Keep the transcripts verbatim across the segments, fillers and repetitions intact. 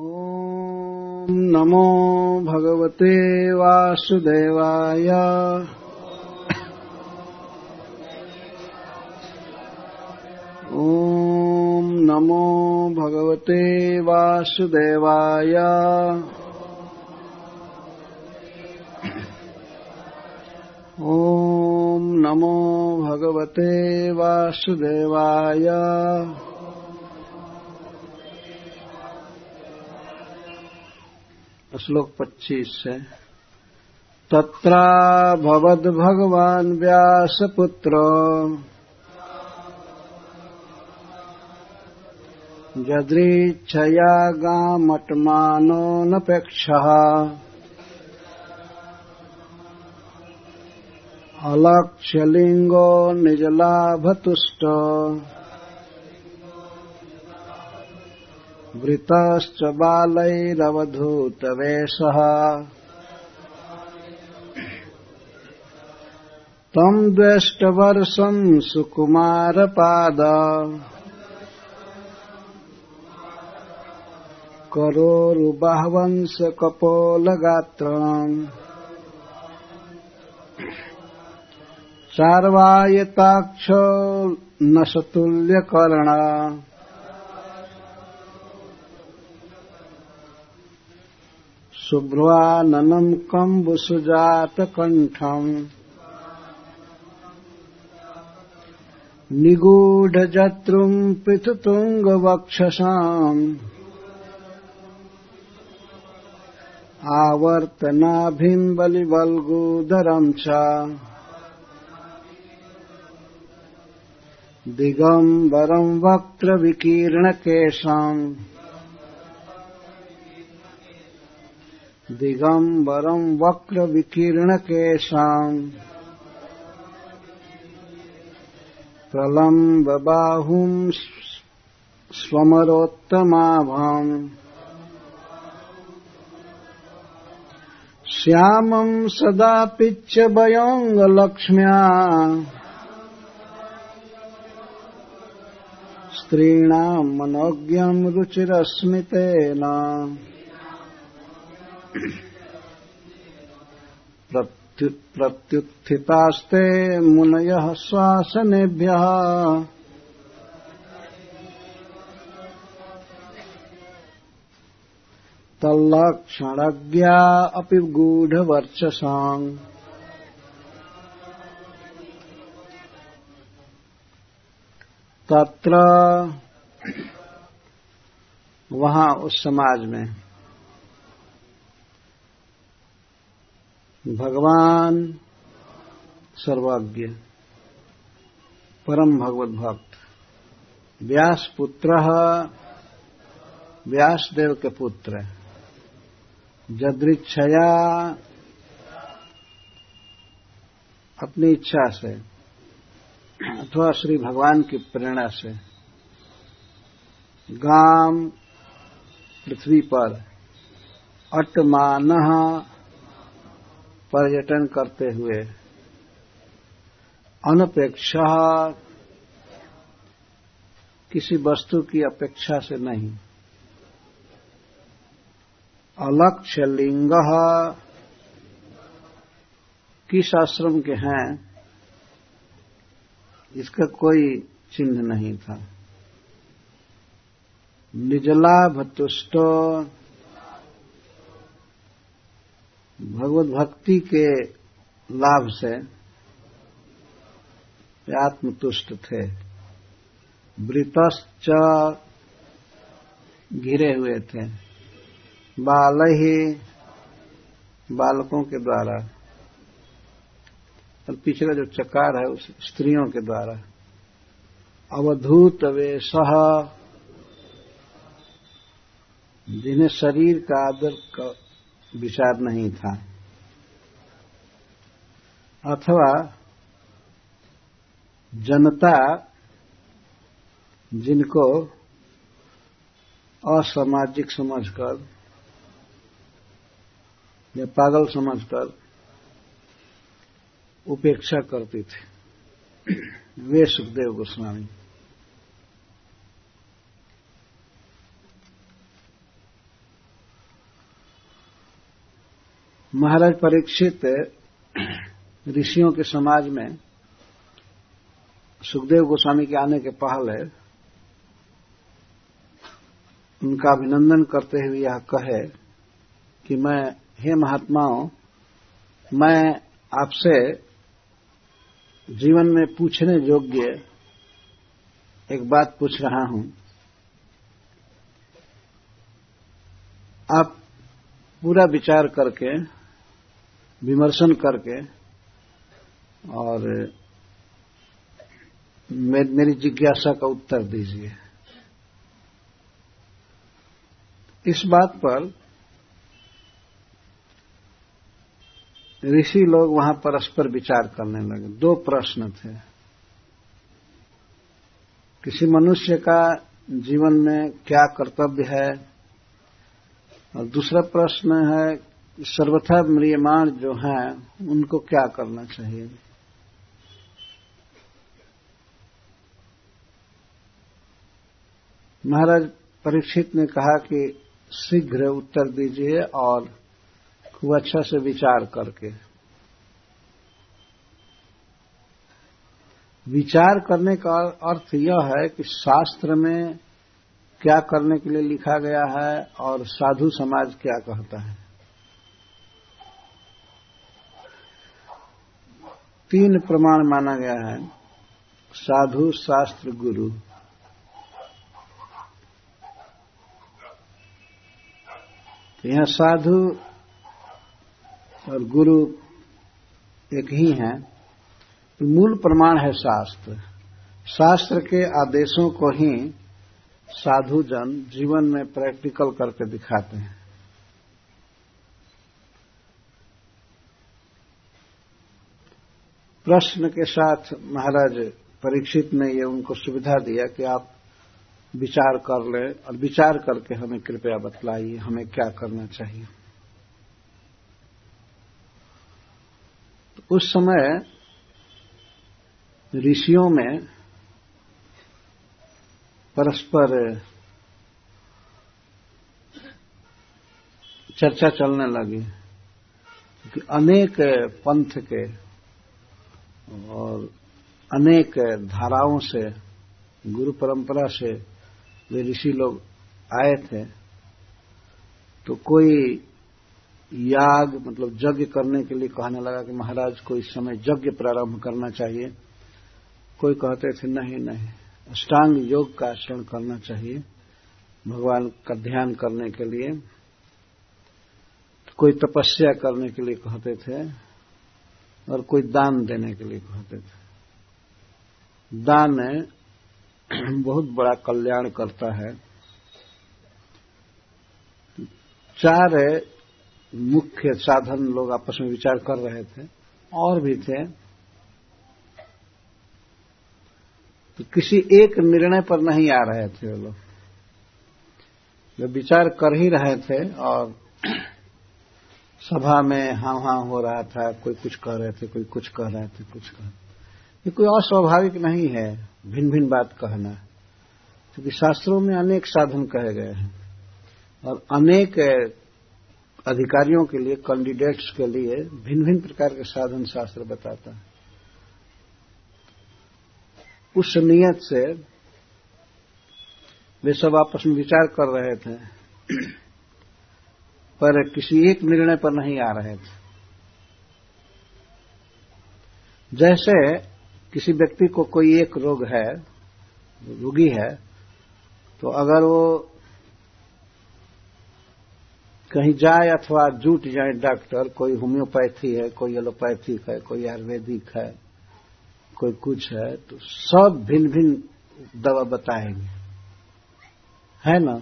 ओम नमो भगवते वासुदेवाय। ओम नमो भगवते वासुदेवाय। ओम नमो भगवते वासुदेवाय। श्लोक पच्चीस से तत्रा भवद भगवान व्यासपुत्र यदृच्छया गामटमानो नपेक्षः अलक्ष्यलिंगो निजलाभतुष्ट वृताश्च बालैरवधूतवेषः तं द्वेष्टवर्षं सुकुमारपाद करोरुबाह्वंश कपोलगात्रं चार्वायताक्ष नशतुल्यकर्णा शुभ्रवाननं कम्बुसुजातकण्ठं निगूढजत्रुं पृथुतुङ्गवक्षसाम् आवर्तनाभिं बलिवल्गूदरं च दिगम्बरं वक्त्रविकीर्णकेशम् दिगम्बरं वक्रविकीर्णकेशां प्रलम्बबाहुं स्वमरोत्तमाभां श्यामं सदा पिच्छभयङ्गलक्ष्म्या स्त्रीणां मनोज्ञं रुचिरस्मितेन प्रत्युत्थितास्ते मुनयः शासनेभ्यः तल्लक्षणज्ञा अपि गूढवर्चसाम् तत्र वहां उस समाज में भगवान सर्वज्ञ परम भगवत भक्त व्यास पुत्रः व्यासदेव के पुत्र यदृच्छया अपनी इच्छा से अथवा श्री भगवान की प्रेरणा से गाम पृथ्वी पर अटमानः पर्यटन करते हुए अनपेक्षा किसी वस्तु की अपेक्षा से नहीं अलक्ष्य लिंग किस आश्रम के हैं इसका कोई चिन्ह नहीं था। निजलाभतुष्टो भगवत भक्ति के लाभ से आत्मतुष्ट थे। वृतश्च घिरे हुए थे बालैः बालकों के द्वारा और पिछला जो चकार है उस स्त्रियों के द्वारा अवधूतवेषः जिन्हें शरीर का आदर का विचार नहीं था अथवा जनता जिनको असामाजिक समझकर या पागल समझकर उपेक्षा करती थी वे सुखदेव गोस्वामी। महाराज परीक्षित ऋषियों के समाज में सुखदेव गोस्वामी के आने के पहले उनका अभिनंदन करते हुए यह कहे कि मैं हे महात्माओं, मैं आपसे जीवन में पूछने योग्य एक बात पूछ रहा हूं। आप पूरा विचार करके, विमर्शन करके और मेरी जिज्ञासा का उत्तर दीजिए। इस बात पर ऋषि लोग वहां परस्पर विचार करने लगे। दो प्रश्न थे। किसी मनुष्य का जीवन में क्या कर्तव्य है और दूसरा प्रश्न है सर्वथा म्रियमाण जो हैं उनको क्या करना चाहिए। महाराज परीक्षित ने कहा कि शीघ्र उत्तर दीजिए और खूब अच्छा से विचार करके। विचार करने का अर्थ यह है कि शास्त्र में क्या करने के लिए लिखा गया है और साधु समाज क्या कहता है। तीन प्रमाण माना गया है, साधु, शास्त्र, गुरु। यह साधु और गुरु एक ही हैं। मूल प्रमाण है शास्त्र। शास्त्र के आदेशों को ही साधु जन जीवन में प्रैक्टिकल करके दिखाते हैं। प्रश्न के साथ महाराज परीक्षित ने ये उनको सुविधा दिया कि आप विचार कर लें और विचार करके हमें कृपया बतलाइए हमें क्या करना चाहिए। उस समय ऋषियों में परस्पर चर्चा चलने लगी कि अनेक पंथ के और अनेक धाराओं से, गुरु परंपरा से वे ऋषि लोग आए थे। तो कोई याग मतलब यज्ञ करने के लिए कहने लगा कि महाराज को इस समय यज्ञ प्रारंभ करना चाहिए। कोई कहते थे नहीं नहीं, अष्टांग योग का आचरण करना चाहिए भगवान का ध्यान करने के लिए। कोई तपस्या करने के लिए कहते थे और कोई दान देने के लिए कहते थे। दान बहुत बड़ा कल्याण करता है। चार मुख्य साधन लोग आपस में विचार कर रहे थे, और भी थे। तो किसी एक निर्णय पर नहीं आ रहे थे वो लोग। जो विचार कर ही रहे थे और सभा में हां हां हो रहा था। कोई कुछ कह रहे थे, कोई कुछ कह रहे थे, कुछ कह रहे थे। ये कोई अस्वाभाविक नहीं है भिन्न भिन्न बात कहना, क्योंकि शास्त्रों में अनेक साधन कहे गए हैं और अनेक अधिकारियों के लिए, कैंडिडेट्स के लिए भिन्न भिन्न प्रकार के साधन शास्त्र बताता है। उस नियत से वे सब आपस में विचार कर रहे थे पर किसी एक निर्णय पर नहीं आ रहे थे। जैसे किसी व्यक्ति को कोई एक रोग है, रोगी है, तो अगर वो कहीं जाए अथवा जुट जाए डॉक्टर, कोई होम्योपैथी है, कोई एलोपैथिक है, कोई आयुर्वेदिक है, कोई कुछ है, तो सब भिन्न भिन्न दवा बताएंगे, है ना।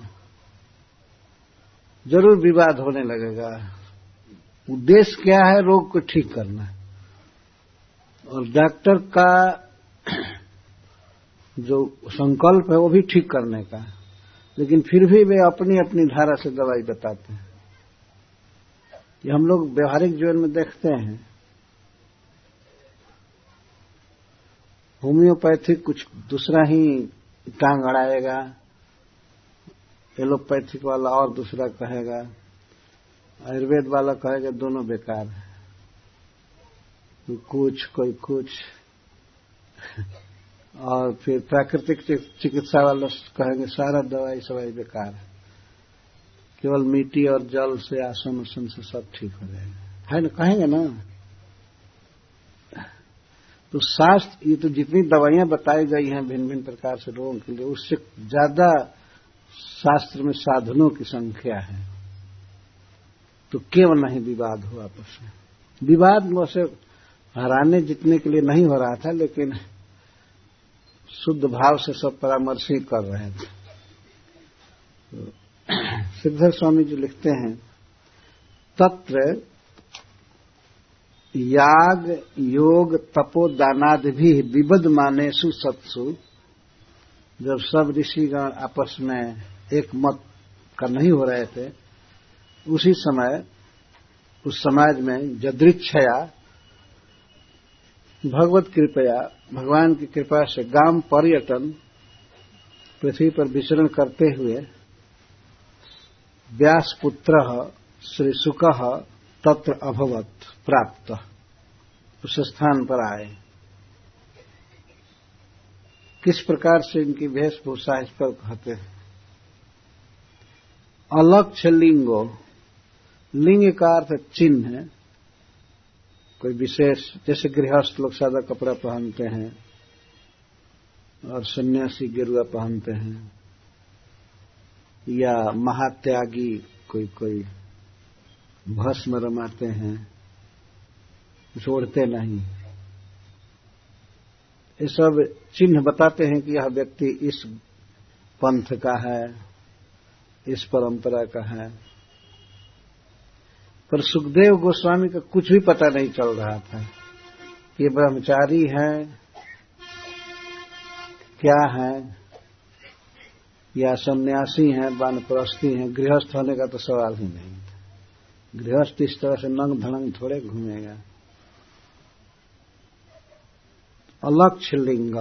जरूर विवाद होने लगेगा। उद्देश्य क्या है? रोग को ठीक करना। और डॉक्टर का जो संकल्प है वो भी ठीक करने का, लेकिन फिर भी वे अपनी अपनी धारा से दवाई बताते हैं। ये हम लोग व्यवहारिक जीवन में देखते हैं। होम्योपैथिक कुछ दूसरा ही टांग अड़ाएगा, एलोपैथिक वाला और दूसरा कहेगा, आयुर्वेद वाला कहेगा दोनों बेकार है, कोई कुछ कोई कुछ, और फिर प्राकृतिक चिकित्सा वाला कहेंगे सारा दवाई सवाई बेकार है, केवल मिट्टी और जल से आसन उसन से सब ठीक हो जाएगा, है ना, कहेंगे ना। तो शास्त्र ये तो जितनी दवाइयां बताई गई हैं भिन्न भिन्न प्रकार से रोगों के लिए, उससे ज्यादा शास्त्र में साधनों की संख्या है। तो केवल नहीं विवाद हो आपस में, विवाद वैसे हराने जीतने के लिए नहीं हो रहा था, लेकिन शुद्ध भाव से सब परामर्श ही कर रहे थे। तो सिद्धर स्वामी जी लिखते हैं, तत्र याग योग तपोदानादि भी विबदमानेषु सत्सु, जब सब ऋषिगण आपस में एक मत का नहीं हो रहे थे, उसी समय उस समाज में जदृच्छया भगवत कृपया, भगवान की कृपा से गाम पर्यटन पृथ्वी पर विचरण करते हुए व्यासपुत्र श्री शुक तत्र अभवत प्राप्त, उस स्थान पर आए। किस प्रकार से इनकी वेशभूषा इस पर कहते हैं, अलक्ष्य लिंगो, लिंग का अर्थ चिन्ह है, कोई विशेष, जैसे गृहस्थ लोग सादा कपड़ा पहनते हैं और सन्यासी गेरुआ पहनते हैं, या महात्यागी कोई कोई भस्म रमाते हैं, छोड़ते नहीं, ये सब चिन्ह बताते हैं कि यह व्यक्ति इस पंथ का है, इस परंपरा का है। पर सुखदेव गोस्वामी का कुछ भी पता नहीं चल रहा था कि ब्रह्मचारी हैं क्या हैं, या सन्यासी हैं, वानप्रस्थी हैं। गृहस्थ होने का तो सवाल ही नहीं, गृहस्थ इस तरह से नंग धड़ंग थोड़े घूमेगा। अलक्ष्य लिंग,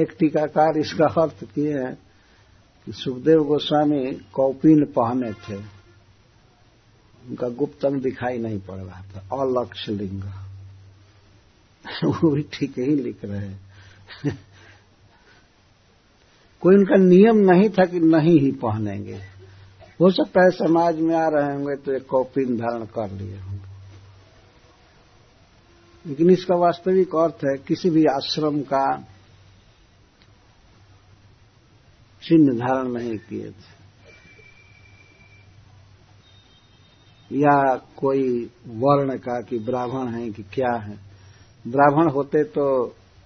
एक टीकाकार इसका अर्थ किए हैं कि सुखदेव गोस्वामी कौपीन पहने थे, उनका गुप्त अंग दिखाई नहीं पड़ रहा था। अलक्ष्य लिंग वो भी ठीक ही लिख रहे हैं। कोई उनका नियम नहीं था कि नहीं ही पहनेंगे, हो सकता है समाज में आ रहे होंगे तो एक कौपीन धारण कर लिए होंगे, लेकिन इसका वास्तविक अर्थ है किसी भी आश्रम का चिन्ह धारण नहीं किए थे, या कोई वर्ण का कि ब्राह्मण है कि क्या है। ब्राह्मण होते तो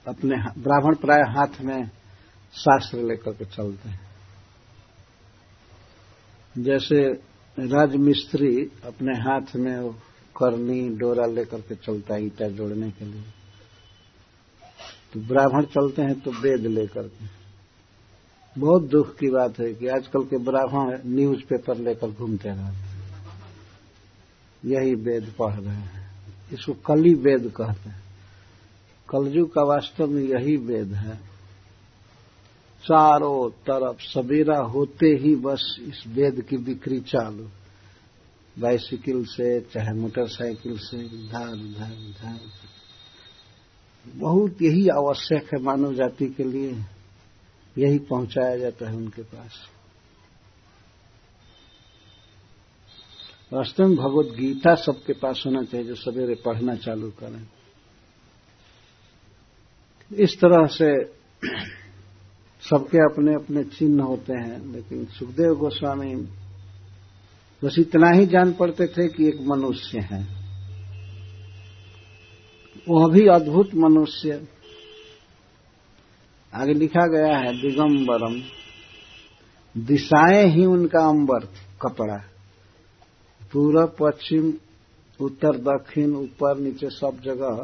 अपने ब्राह्मण प्राय हाथ में शास्त्र लेकर के चलते हैं, जैसे राजमिस्त्री अपने हाथ में करनी डोरा लेकर के चलता है ईटा जोड़ने के लिए, तो ब्राह्मण चलते हैं तो वेद लेकर के। बहुत दुख की बात है कि आजकल के ब्राह्मण न्यूज पेपर लेकर घूमते रहते हैं, यही वेद पढ़ रहे हैं, इसको कली वेद कहते हैं। कलयुग का वास्तव में यही वेद है, चारों तरफ सवेरा होते ही बस इस वेद की बिक्री चालू, बाइसिकल से चाहे मोटरसाइकिल से उधार उधार उधार। बहुत यही आवश्यक है मानव जाति के लिए, यही पहुंचाया जाता है उनके पास। वास्तव में भगवत गीता सबके पास होना चाहिए जो सवेरे पढ़ना चालू करें। इस तरह से सबके अपने अपने चिन्ह होते हैं, लेकिन सुखदेव गोस्वामी बस इतना ही जान पड़ते थे कि एक मनुष्य है, वह भी अद्भुत मनुष्य। आगे लिखा गया है, दिगंबरम, दिशाएं ही उनका अंबर कपड़ा, पूरब पश्चिम उत्तर दक्षिण ऊपर नीचे सब जगह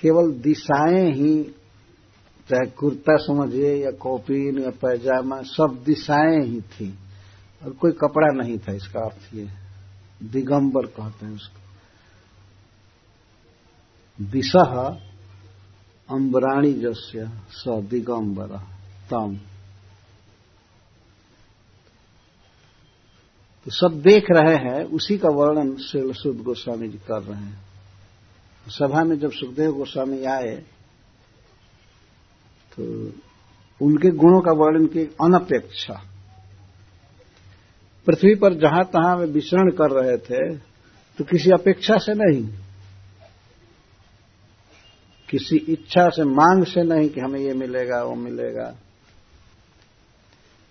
केवल दिशाएं ही, चाहे कुर्ता समझिए या कॉपीन या पैजामा, सब दिशाएं ही थी और कोई कपड़ा नहीं था। इसका अर्थ ये दिगंबर कहते हैं उसको। दिशः अंबराणी जस्य स दिगंबर तम, तो सब देख रहे हैं, उसी का वर्णन श्रील सूद गोस्वामी जी कर रहे हैं। सभा में जब सुखदेव गोस्वामी आए तो उनके गुणों का वर्णन की अनपेक्षा, पृथ्वी पर जहां तहां वे विचरण कर रहे थे तो किसी अपेक्षा से नहीं, किसी इच्छा से, मांग से नहीं कि हमें ये मिलेगा वो मिलेगा।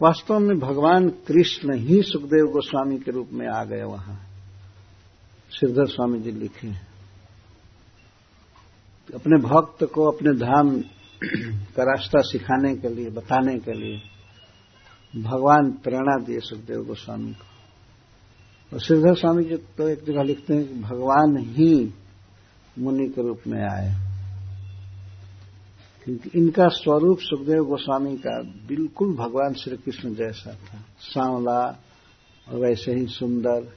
वास्तव में भगवान कृष्ण ही सुखदेव गोस्वामी के रूप में आ गए वहां। सिद्धर स्वामी जी लिखे अपने भक्त को अपने धाम का रास्ता सिखाने के लिए, बताने के लिए भगवान प्रेरणा दिए सुखदेव गोस्वामी को। और सिद्धर स्वामी जी तो एक जगह लिखते हैं कि भगवान ही मुनि के रूप में आए, क्योंकि इनका स्वरूप सुखदेव गोस्वामी का बिल्कुल भगवान श्री कृष्ण जैसा था, सांवला और वैसे ही सुंदर।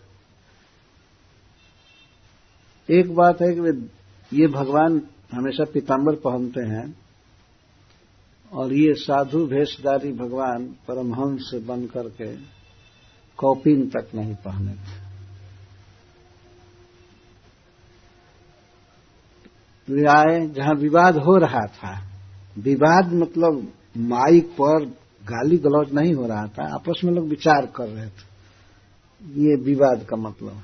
एक बात है कि ये भगवान हमेशा पीतांबर पहनते हैं और ये साधु भेषधारी भगवान परमहंस से बन करके कौपीन तक नहीं पहने थे। वे आए जहां विवाद हो रहा था, विवाद मतलब माइक पर गाली गलौज नहीं हो रहा था, आपस में लोग विचार कर रहे थे, ये विवाद का मतलब।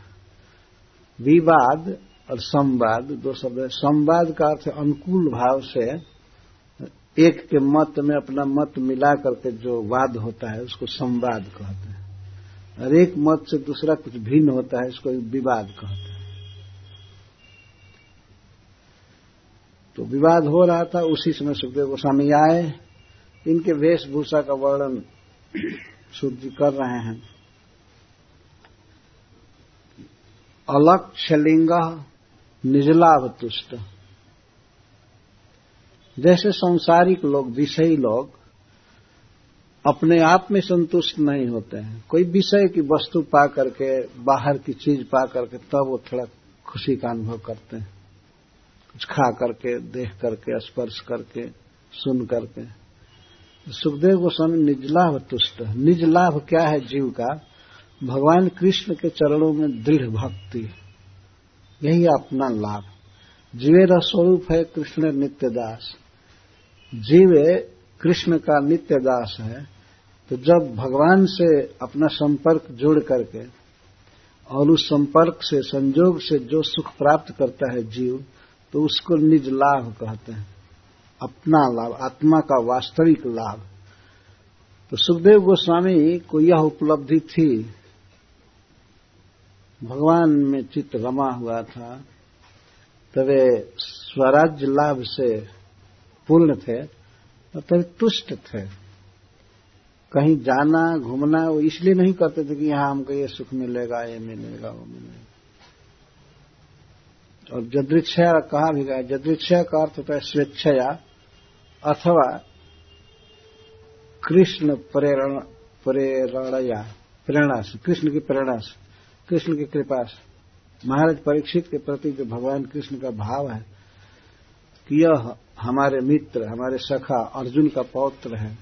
विवाद और संवाद दो शब्द है। संवाद का अर्थ अनुकूल भाव से एक के मत में अपना मत मिला करके जो वाद होता है उसको संवाद कहते हैं, और एक मत से दूसरा कुछ भिन्न होता है इसको विवाद कहते हैं। तो विवाद हो रहा था, उसी समय सुखदेव गोस्वामी आए। इनके वेशभूषा का वर्णन सूत जी कर रहे हैं। अलक्षलिंग निजलाभ तुष्ट, जैसे सांसारिक लोग, विषयी लोग अपने आप में संतुष्ट नहीं होते हैं, कोई विषय की वस्तु पा करके, बाहर की चीज पा करके तब वो थोड़ा खुशी का अनुभव करते हैं, कुछ खा करके, देख करके, स्पर्श करके, सुन करके। सुखदेव गोस्वामी निजलाभ तुष्ट। निजलाभ क्या है? जीव का भगवान कृष्ण के चरणों में दृढ़ भक्ति, यही अपना लाभ। जीवेरा स्वरूप है कृष्ण नित्य दास, जीवे कृष्ण का नित्य दास है। तो जब भगवान से अपना संपर्क जोड़ करके और उस संपर्क से, संजोग से जो सुख प्राप्त करता है जीव, तो उसको निज लाभ कहते हैं, अपना लाभ, आत्मा का वास्तविक लाभ। तो सुखदेव गोस्वामी को यह उपलब्धि थी, भगवान में चित्त रमा हुआ था, तवे स्वराज्य लाभ से पूर्ण थे, तब तुष्ट थे। कहीं जाना घूमना वो इसलिए नहीं करते थे कि यहां हमको ये सुख मिलेगा, ये मिलेगा, वो मिलेगा। और जदृच्छया कहा भी गया, जदृच्छया का अर्थ होता है स्वेच्छया अथवा कृष्ण प्रेरण प्रेरणया प्रेरणा से, कृष्ण की प्रेरणा से, कृष्ण की कृपा से। महाराज परीक्षित के प्रति जो भगवान कृष्ण का भाव है कि यह हमारे मित्र, हमारे सखा, अर्जुन का पौत्र है,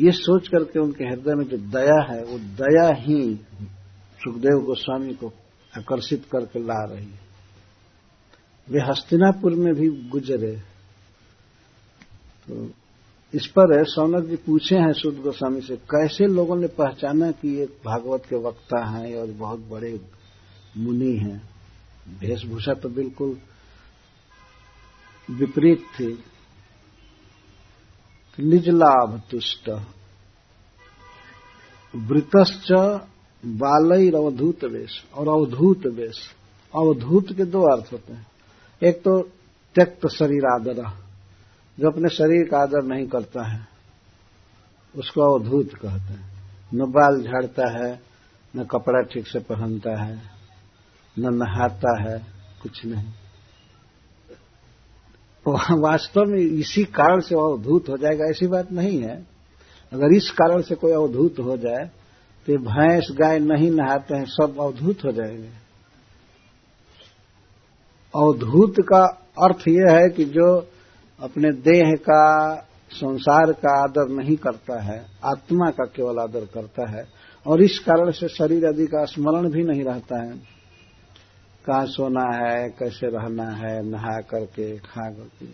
ये सोच करके उनके हृदय में जो दया है, वो दया ही सुखदेव गोस्वामी को आकर्षित करके ला रही है। वे हस्तिनापुर में भी गुजरे। तो इस पर सौनक जी पूछे हैं सूत गोस्वामी से, कैसे लोगों ने पहचाना कि ये भागवत के वक्ता हैं और बहुत बड़े मुनि हैं? वेशभूषा तो बिल्कुल विपरीत थी। निजलाभ तुष्ट वृतश्च बालई अवधूत वेश और अवधूत वेश। अवधूत के दो अर्थ होते हैं, एक तो त्यक्त शरीर आदर, जो अपने शरीर का आदर नहीं करता है उसको अवधूत कहते हैं। न बाल झाड़ता है, न कपड़ा ठीक से पहनता है, न नहाता है, कुछ नहीं। वास्तव में इसी कारण से अवधूत हो जाएगा ऐसी बात नहीं है। अगर इस कारण से कोई अवधूत हो जाए तो भैंस गाय नहीं नहाते हैं सब अवधूत हो जाएंगे। अवधूत का अर्थ यह है कि जो अपने देह का, संसार का आदर नहीं करता है, आत्मा का केवल आदर करता है और इस कारण से शरीर आदि का स्मरण भी नहीं रहता है। कहाँ सोना है, कैसे रहना है, नहा करके खा करके,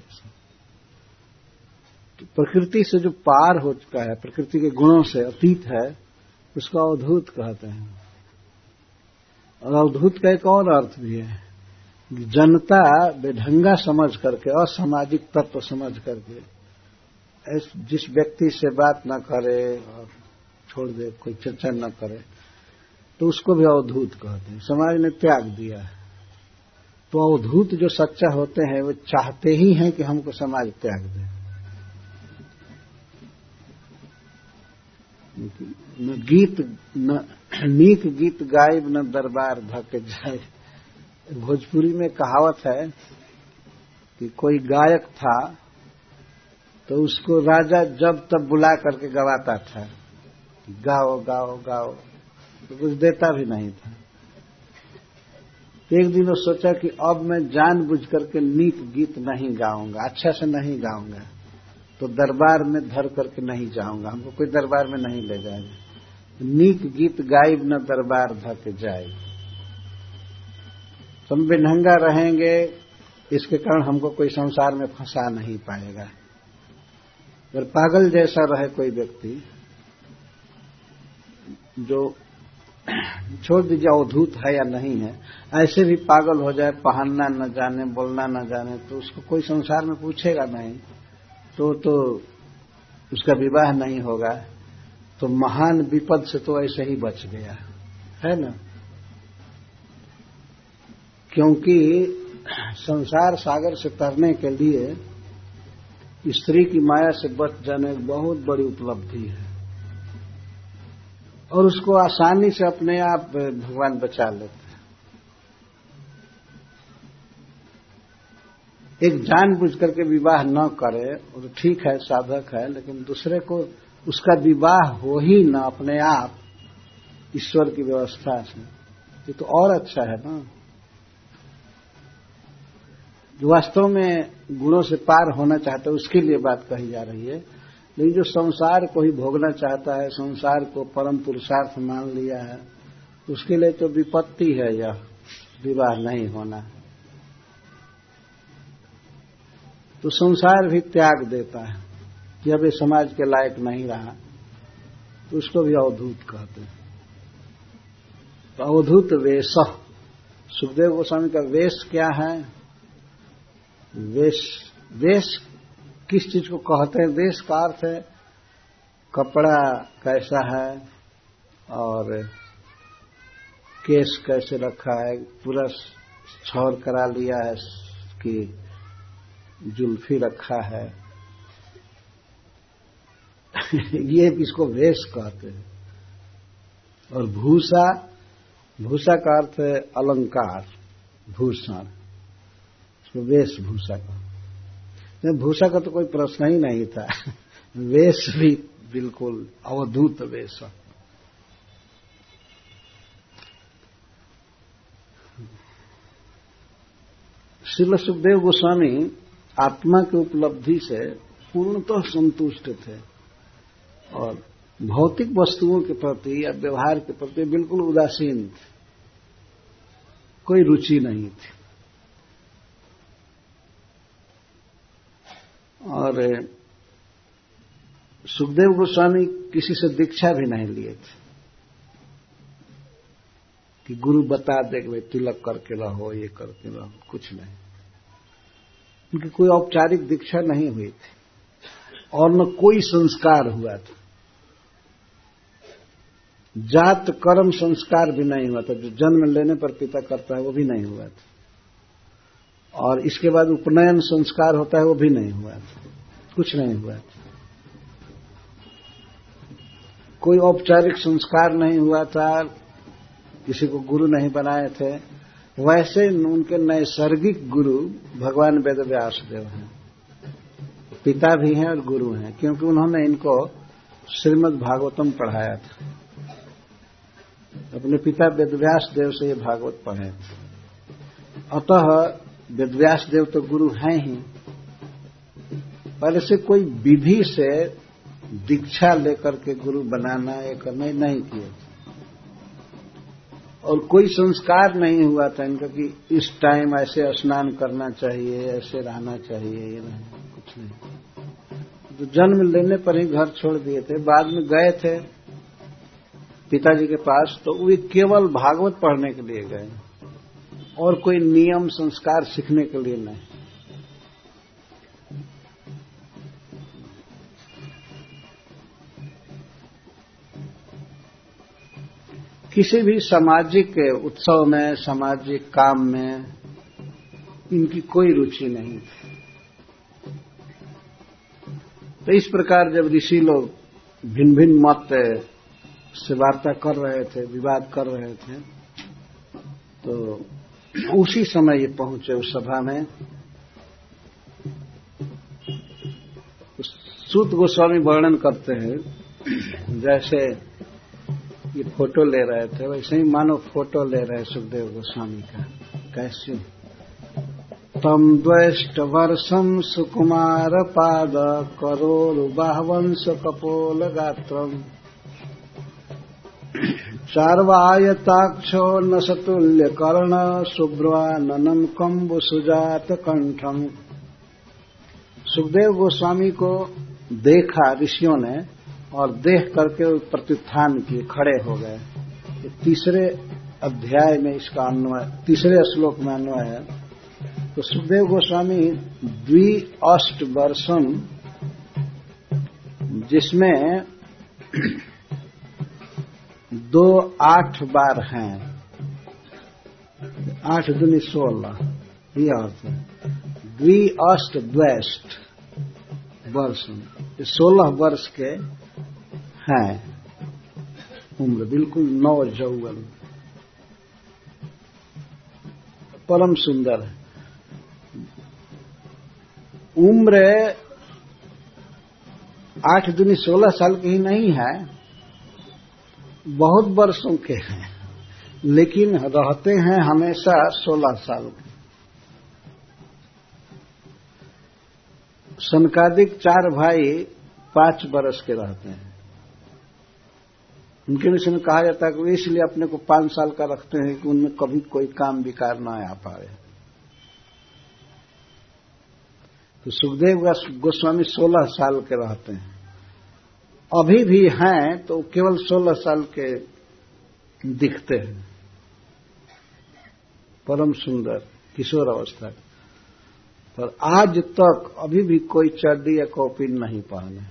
तो प्रकृति से जो पार हो चुका है, प्रकृति के गुणों से अतीत है, उसका अवधूत कहते हैं। और अवधूत का एक और अर्थ भी है, जनता बेढंगा समझ करके, असामाजिक तत्व समझ करके, जिस व्यक्ति से बात न करे और छोड़ दे, कोई चर्चा न करे, तो उसको भी अवधूत कहते हैं। समाज ने त्याग दिया है, तो अवधूत जो सच्चा होते हैं वो चाहते ही हैं कि हमको समाज त्याग दे। न गीत न नीक गीत गायब, न दरबार धके जाए। भोजपुरी में कहावत है कि कोई गायक था तो उसको राजा जब तब बुला करके गवाता था, गाओ गाओ गाओ, तो कुछ देता भी नहीं था। एक दिन वो सोचा कि अब मैं जानबूझ करके नीक गीत नहीं गाऊंगा, अच्छा से नहीं गाऊंगा, तो दरबार में धर करके नहीं जाऊंगा, हमको कोई दरबार में नहीं ले जाएगा। नीक गीत गायब, न दरबार धके जाए। हम बेढंगा रहेंगे, इसके कारण हमको कोई संसार में फंसा नहीं पाएगा। अगर पागल जैसा रहे कोई व्यक्ति, जो छोड़ दीजिए अवधूत है या नहीं है, ऐसे भी पागल हो जाए, पहनना न जाने, बोलना न जाने, तो उसको कोई संसार में पूछेगा नहीं, तो तो उसका विवाह नहीं होगा। तो महान विपद से तो ऐसे ही बच गया है ना, क्योंकि संसार सागर से तरने के लिए स्त्री की माया से बच जाने बहुत बड़ी उपलब्धि है, और उसको आसानी से अपने आप भगवान बचा लेते हैं। एक जानबूझ करके विवाह न करे, और ठीक है साधक है, लेकिन दूसरे को उसका विवाह हो ही ना अपने आप, ईश्वर की व्यवस्था से, ये तो और अच्छा है ना। जो वास्तव में गुणों से पार होना चाहता है उसके लिए बात कही जा रही है, लेकिन जो संसार को ही भोगना चाहता है, संसार को परम पुरुषार्थ मान लिया है, उसके लिए तो विपत्ति है यह विवाह नहीं होना। तो संसार भी त्याग देता है कि अब ये समाज के लायक नहीं रहा, तो उसको भी अवधूत कहते हैं। तो अवधूत वेश, सुखदेव गोस्वामी का वेश क्या है? वेश, वेश किस चीज को कहते हैं? वेश का अर्थ है कपड़ा कैसा है और केश कैसे रखा है, पूरा छौर करा लिया है कि जुल्फी रखा है, ये इसको वेश कहते हैं। और भूषा, भूषा का अर्थ है अलंकार, भूषण, इसको वेशभूषा का। भूषा का तो कोई प्रश्न ही नहीं था, वेश भी बिल्कुल अवधूत वेश। श्रील सुखदेव गोस्वामी आत्मा की उपलब्धि से पूर्णतः संतुष्ट थे, और भौतिक वस्तुओं के प्रति या व्यवहार के प्रति बिल्कुल उदासीन थे, कोई रुचि नहीं थी। और सुखदेव गोस्वामी किसी से दीक्षा भी नहीं लिए थे कि गुरु बता दे कि भाई तिलक करके रहो, ये करके रहो, कुछ नहीं। उनकी कोई औपचारिक दीक्षा नहीं हुई थी, और न कोई संस्कार हुआ था, जात कर्म संस्कार भी नहीं हुआ था, जो जन्म लेने पर पिता करता है वो भी नहीं हुआ था, और इसके बाद उपनयन संस्कार होता है वो भी नहीं हुआ था, कुछ नहीं हुआ था। कोई औपचारिक संस्कार नहीं हुआ था, किसी को गुरु नहीं बनाए थे। वैसे उनके नैसर्गिक गुरु भगवान वेदव्यास देव हैं, पिता भी हैं और गुरु हैं, क्योंकि उन्होंने इनको श्रीमद् भागवतम पढ़ाया था, अपने पिता वेदव्यास देव से ये भागवत पढ़े थे। अतः वेदव्यास देव तो गुरु हैं ही, पर ऐसे कोई विधि से दीक्षा लेकर के गुरु बनाना, ये करना नहीं किए। और कोई संस्कार नहीं हुआ था इनका कि इस टाइम ऐसे स्नान करना चाहिए, ऐसे रहना चाहिए, ये नहीं, कुछ नहीं। तो जन्म लेने पर ही घर छोड़ दिए थे। बाद में गए थे पिताजी के पास, तो वे केवल भागवत पढ़ने के लिए गए और कोई नियम संस्कार सीखने के लिए नहीं। किसी भी सामाजिक उत्सव में, सामाजिक काम में इनकी कोई रुचि नहीं थी। तो इस प्रकार जब ऋषि लोग भिन्न भिन्न मत से वार्ता कर रहे थे, विवाद कर रहे थे, तो उसी समय ये पहुंचे उस सभा में। सूत गोस्वामी वर्णन करते हैं, जैसे ये फोटो ले रहे थे वैसे ही मानो फोटो ले रहे सुखदेव गोस्वामी का। कैसे तम द्वेष्ट वर्षम सुकुमार पाद करोरु बाहवंश कपोल गात्रम चार्वायताक्षो नसतुल्य कर्ण शुभ्रवाननम कंबु सुजात कंठम। सुखदेव गोस्वामी को देखा ऋषियों ने और देख करके प्रत्युत्थान किए, खड़े हो गए। तीसरे अध्याय में इसका अन्वय, तीसरे श्लोक में अन्वय है। तो सुखदेव गोस्वामी द्वि अष्ट वर्षम, जिसमें दो आठ बार हैं, आठ दुनी सोलह, ये अर्थ है द्वि अष्ट द्वेष्ट वर्षम। सोलह वर्ष के हैं उम्र, बिल्कुल नौ जौवन, परम सुंदर है। उम्र आठ दुनी सोलह साल की ही नहीं है, बहुत वर्षों के हैं, लेकिन रहते हैं हमेशा सोलह साल के। सनकादिक चार भाई पांच बरस के रहते हैं। उनके विषय में कहा जाता है कि वे इसलिए अपने को पांच साल का रखते हैं कि उनमें कभी कोई काम विकार ना आ पाए। तो सुखदेव गोस्वामी सोलह साल के रहते हैं, अभी भी हैं तो केवल सोलह साल के दिखते हैं, परम सुंदर किशोर अवस्था के। पर आज तक अभी भी कोई चड्डी या कॉपिन नहीं पहने।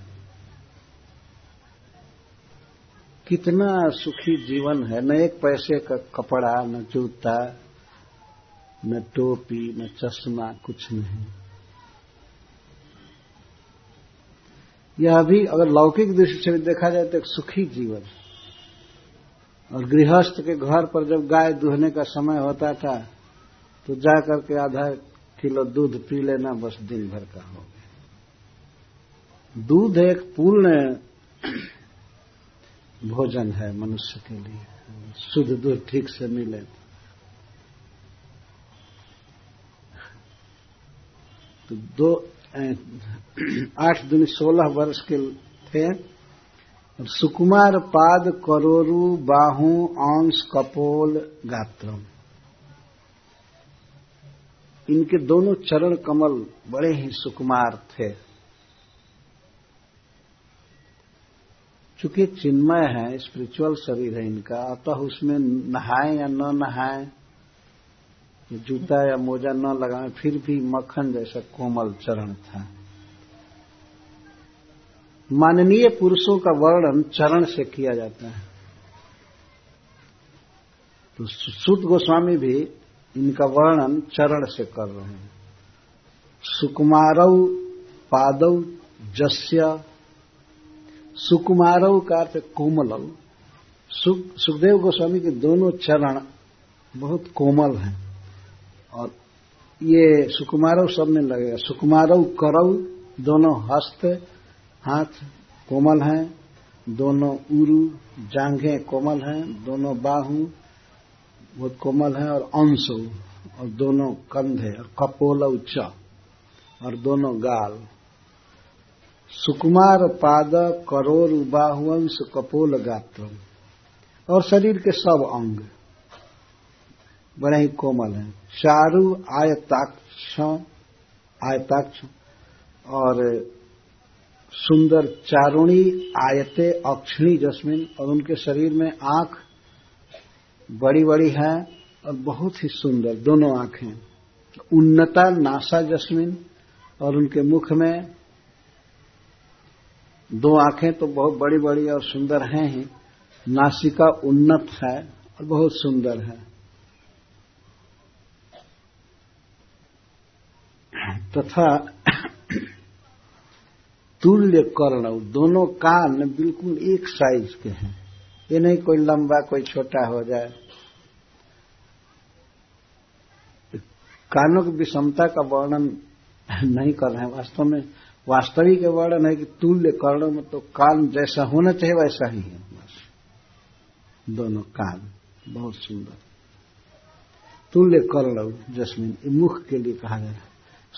कितना सुखी जीवन है, न एक पैसे का कपड़ा, न जूता, न टोपी, न चश्मा, कुछ नहीं। यह भी अगर लौकिक दृष्टि से भी देखा जाए तो एक सुखी जीवन। और गृहस्थ के घर पर जब गाय दूहने का समय होता था तो जा करके आधा किलो दूध पी लेना, बस दिन भर का हो गया। दूध एक पूर्ण भोजन है मनुष्य के लिए, शुद्ध दूध ठीक से मिले। तो दो आठ दिन सोलह वर्ष के थे। सुकुमार पाद करोरु बाहु अंश कपोल गात्रम, इनके दोनों चरण कमल बड़े ही सुकुमार थे। चूंकि चिन्मय है, स्पिरिचुअल शरीर है इनका, अतः उसमें नहाए या न नहाए, जूता या मोजा न लगाए, फिर भी मक्खन जैसा कोमल चरण था। माननीय पुरुषों का वर्णन चरण से किया जाता है। तो सूत गोस्वामी भी इनका वर्णन चरण से कर रहे हैं। सुकुमारौ पादौ जस्य, सुकुमारौ का अर्थ कोमलौ। सुखदेव गोस्वामी के दोनों चरण बहुत कोमल हैं। और ये सुकुमारौ सब में लगेगा, सुकुमारौ करौ, दोनों हस्त हाथ कोमल हैं, दोनों उरु जांघें कोमल हैं, दोनों बाहु बहुत कोमल है, और अंश और दोनों कंधे, और कपोल उच्च और दोनों गाल। सुकुमार पाद करोरु बाहुवंश कपोल गात्रम, और शरीर के सब अंग बड़ा ही कोमल है। शारु आयताक्ष आयताक्ष और सुंदर चारुणी आयते अक्षिणी जस्मिन, और उनके शरीर में आंख बड़ी बड़ी है और बहुत ही सुंदर दोनों आंखें। उन्नता नासा जस्मिन, और उनके मुख में दो आंखें तो बहुत बड़ी बड़ी और सुंदर हैं ही, नासिका उन्नत है और बहुत सुंदर है। तथा तुल्य कर्ण, दोनों कान बिल्कुल एक साइज के हैं, ये नहीं कोई लंबा कोई छोटा हो जाए। कानों की विषमता का वर्णन नहीं कर रहे हैं, वास्तव में वास्तविक वर्णन है कि तुल्य कर्णों में तो कान जैसा होना चाहिए वैसा ही है, बस दोनों कान बहुत सुंदर। तुल्य कर्ण जस्मिन मुख के लिए कहा गया।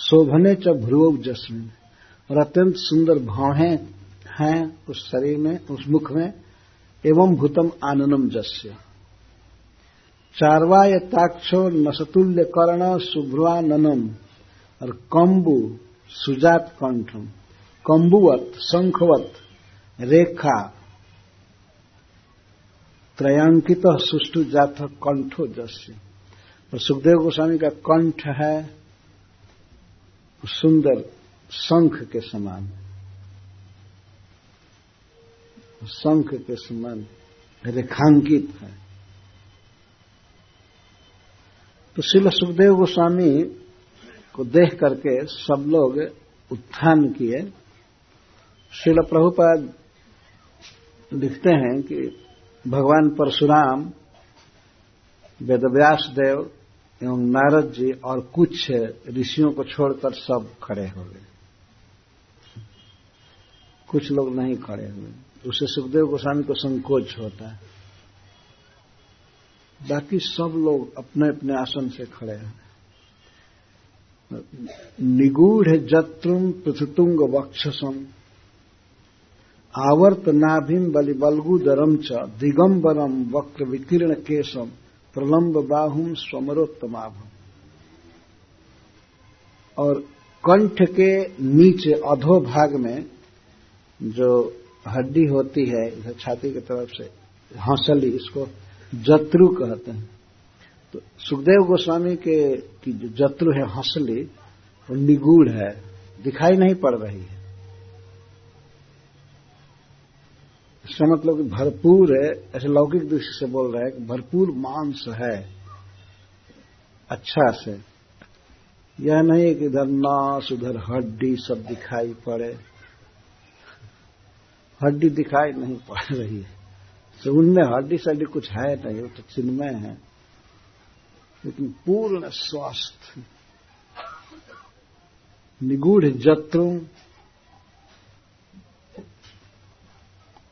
शोभने च भ्रुव जस्मिन, और अत्यंत सुंदर भावें हैं उस शरीर में उस मुख में। एवं भूतम आननम जस्य। चार्वायताक्षो नसतुल्य कर्ण शुभ्रवाननम, और कम्बु सुजात कंठम, कम्बुवत शंखवत रेखा त्रयांकित सुष्टु जात कंठो जस्य। और सुखदेव गोस्वामी का कंठ है सुंदर शंख के समान, शंख के समान रेखांकित है। तो श्रील सुखदेव गोस्वामी को देख करके सब लोग उत्थान किए। श्रील प्रभुपाद लिखते हैं कि भगवान परशुराम, वेदव्यास देव एवं नारद जी और कुछ ऋषियों को छोड़कर सब खड़े हो गए, कुछ लोग नहीं खड़े हुए। उससे सुखदेव गोस्वामी को संकोच होता है। बाकी सब लोग अपने अपने आसन से खड़े हैं। निगूढ़ जत्रुम पृथुतुंग वक्षसम आवर्तनाभिम बलिबलगुदरम च दिगंबरम वक्र विकीर्ण केशम प्रलंब बाहुम स्वमरोत्तमाभम। और कंठ के नीचे अधो भाग में जो हड्डी होती है छाती की तरफ से हंसली, इसको जत्रु कहते हैं। तो सुखदेव गोस्वामी के की जो जत्रु है हंसली वो निगूढ़ है, दिखाई नहीं पड़ रही है। इसका मतलब कि भरपूर है, ऐसे लौकिक दृष्टि से बोल रहा है कि भरपूर मांस है अच्छा से। यह नहीं कि इधर नास उधर हड्डी सब दिखाई पड़े, हड्डी दिखाई नहीं पड़ रही है। तो उनमें हड्डी सड्डी कुछ है नहीं, वो तो चिन्मय है, लेकिन पूर्ण स्वास्थ्य। निगूढ़ जत्रु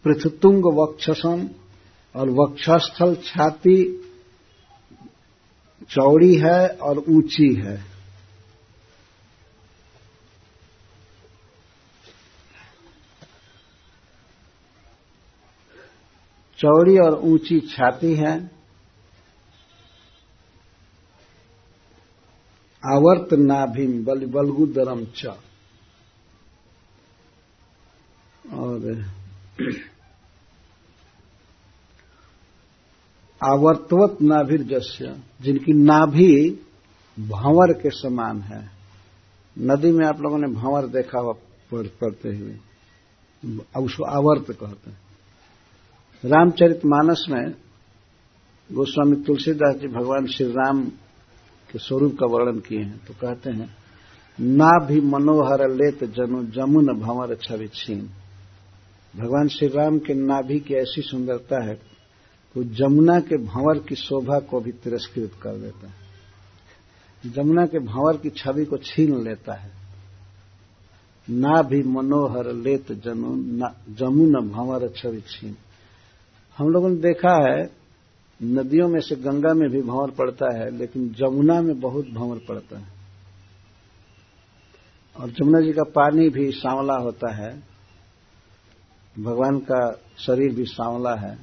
पृथुतुंग वक्षसम, और वक्षस्थल छाती चौड़ी है और ऊंची है। चौड़ी और ऊंची छाती है। आवर्त नाभिम बल बलगुदरम च, और आवर्तवत नाभिर जस्य, जिनकी नाभि भंवर के समान है। नदी में आप लोगों ने भंवर देखा हुआ पढ़ते हुए, उसको आवर्त कहते हैं। रामचरितमानस में गोस्वामी तुलसीदास जी भगवान श्री राम के स्वरूप का वर्णन किए हैं, तो कहते हैं नाभि मनोहर लेत जनु जमुन भंवर छवि छीन। भगवान श्री राम के नाभि की ऐसी सुंदरता है वो जमुना के भंवर की शोभा को भी तिरस्कृत कर देता है, जमुना के भंवर की छवि को छीन लेता है। नाभि मनोहर लेत जनु जमुन भंवर छवि छीन। हम लोगों ने देखा है नदियों में से गंगा में भी भंवर पड़ता है, लेकिन जमुना में बहुत भंवर पड़ता है। और जमुना जी का पानी भी सांवला होता है, भगवान का शरीर भी सांवला है।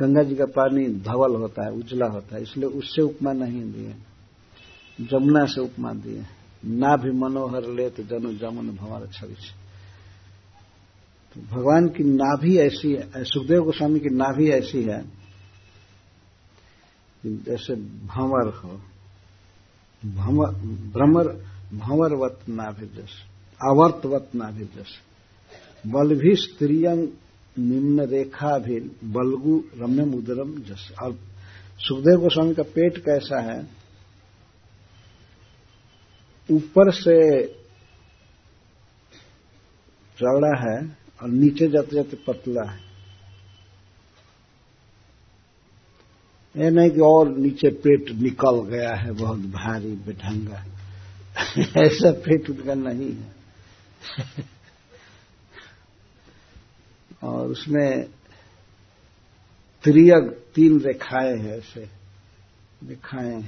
गंगा जी का पानी धवल होता है, उजला होता है, इसलिए उससे उपमा नहीं दिए, जमुना से उपमा दिए। ना भी मनोहर लेत जनु जमुन भंवर छवि। तो भगवान की नाभि ऐसी है, सुखदेव गोस्वामी की नाभि ऐसी है जैसे भंवर हो, भंवर भ्रमर भंवरवत नाभि जस, आवर्तवत नाभि जस। बल भी स्त्रियंग निम्न रेखा भी बलगु रम्यम उदरम जस। और सुखदेव गोस्वामी का पेट कैसा है, ऊपर से चौड़ा है और नीचे जाते जाते पतला है। ये नहीं कि और नीचे पेट निकल गया है बहुत भारी बेढंगा, ऐसा पेट उनका नहीं है। और उसमें त्रियग तीन रेखाएं हैं, ऐसे रेखाएं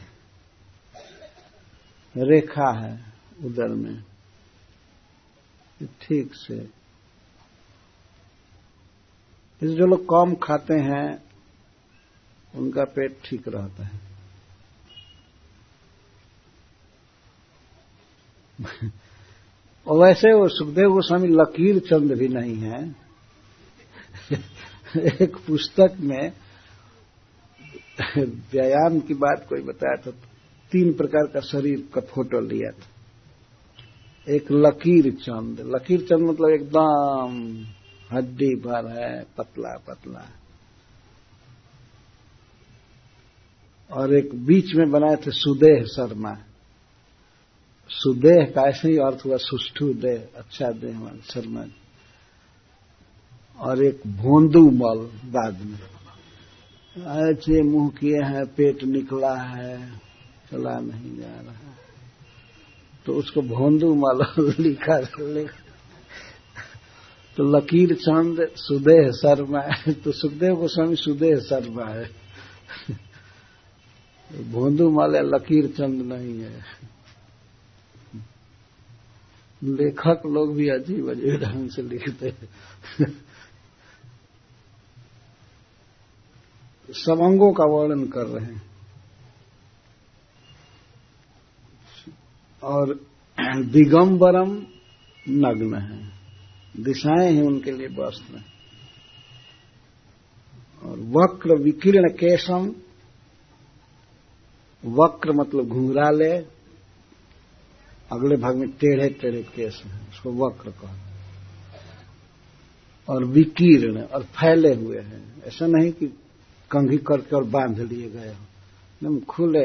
रेखा है उधर में ठीक से। इस जो लोग कम खाते हैं उनका पेट ठीक रहता है। और वैसे वो सुखदेव गोस्वामी लकीर चंद भी नहीं है। एक पुस्तक में व्यायाम की बात कोई बताया था, तीन प्रकार का शरीर का फोटो लिया था। एक लकीर चंद, लकीर चंद मतलब एकदम हड्डी भर है, पतला पतला। और एक बीच में बनाए थे सुदेह शर्मा। सुदेह का ऐसे ही अर्थ हुआ सुष्ठु देह, अच्छा देह हमारे शर्मा। और एक भोंदू मल बाद में, अच्छे मुंह किए हैं, पेट निकला है, चला नहीं जा रहा, तो उसको भोंदू मल लिखा लिखा। तो लकीर चंद सुदेह शर्मा है, तो सुखदेव गोस्वामी सुदेह शर्मा है। भोंदू मल है, लकीर चंद नहीं है। लेखक लोग भी अजीब अजीब ढंग से लिखते हैं। सब अंगों का वर्णन कर रहे हैं। और दिगंबरम नग्न है, दिशाएं हैं उनके लिए वस्त्र। और वक्र विकीर्ण केशम, वक्र मतलब घुंघराले, अगले भाग में टेढ़े टेढ़े केश हैं, उसको वक्र कहते हैं। और विकीर्ण और फैले हुए हैं, ऐसा नहीं कि कंघी करके और बांध लिए गए हो, एकदम खुले।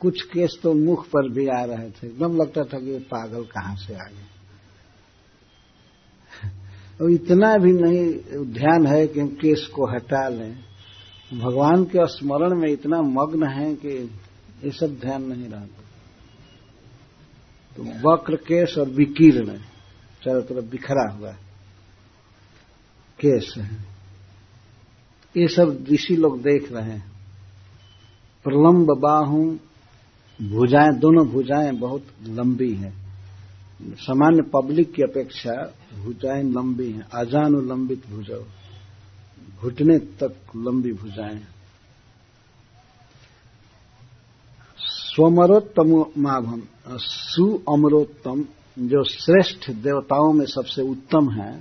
कुछ केस तो मुख पर भी आ रहे थे, एकदम लगता था कि पागल कहाँ से आ गए। और इतना भी नहीं ध्यान है कि हम केस को हटा लें, भगवान के स्मरण में इतना मग्न है कि ये सब ध्यान नहीं रहता। तो वक्र केश और विकीर्ण चारों तरफ बिखरा हुआ केश है, ये सब ऋषि लोग देख रहे हैं। प्रलम्ब बाहु, भुजाएं, दोनों भुजाएं बहुत लंबी हैं। सामान्य पब्लिक की अपेक्षा भुजाएं लंबी हैं। अजानुलंबित भुजौ, घुटने तक लंबी भुजाएं। स्वमरोत्तमाभम, सुअमरोत्तम, जो श्रेष्ठ देवताओं में सबसे उत्तम हैं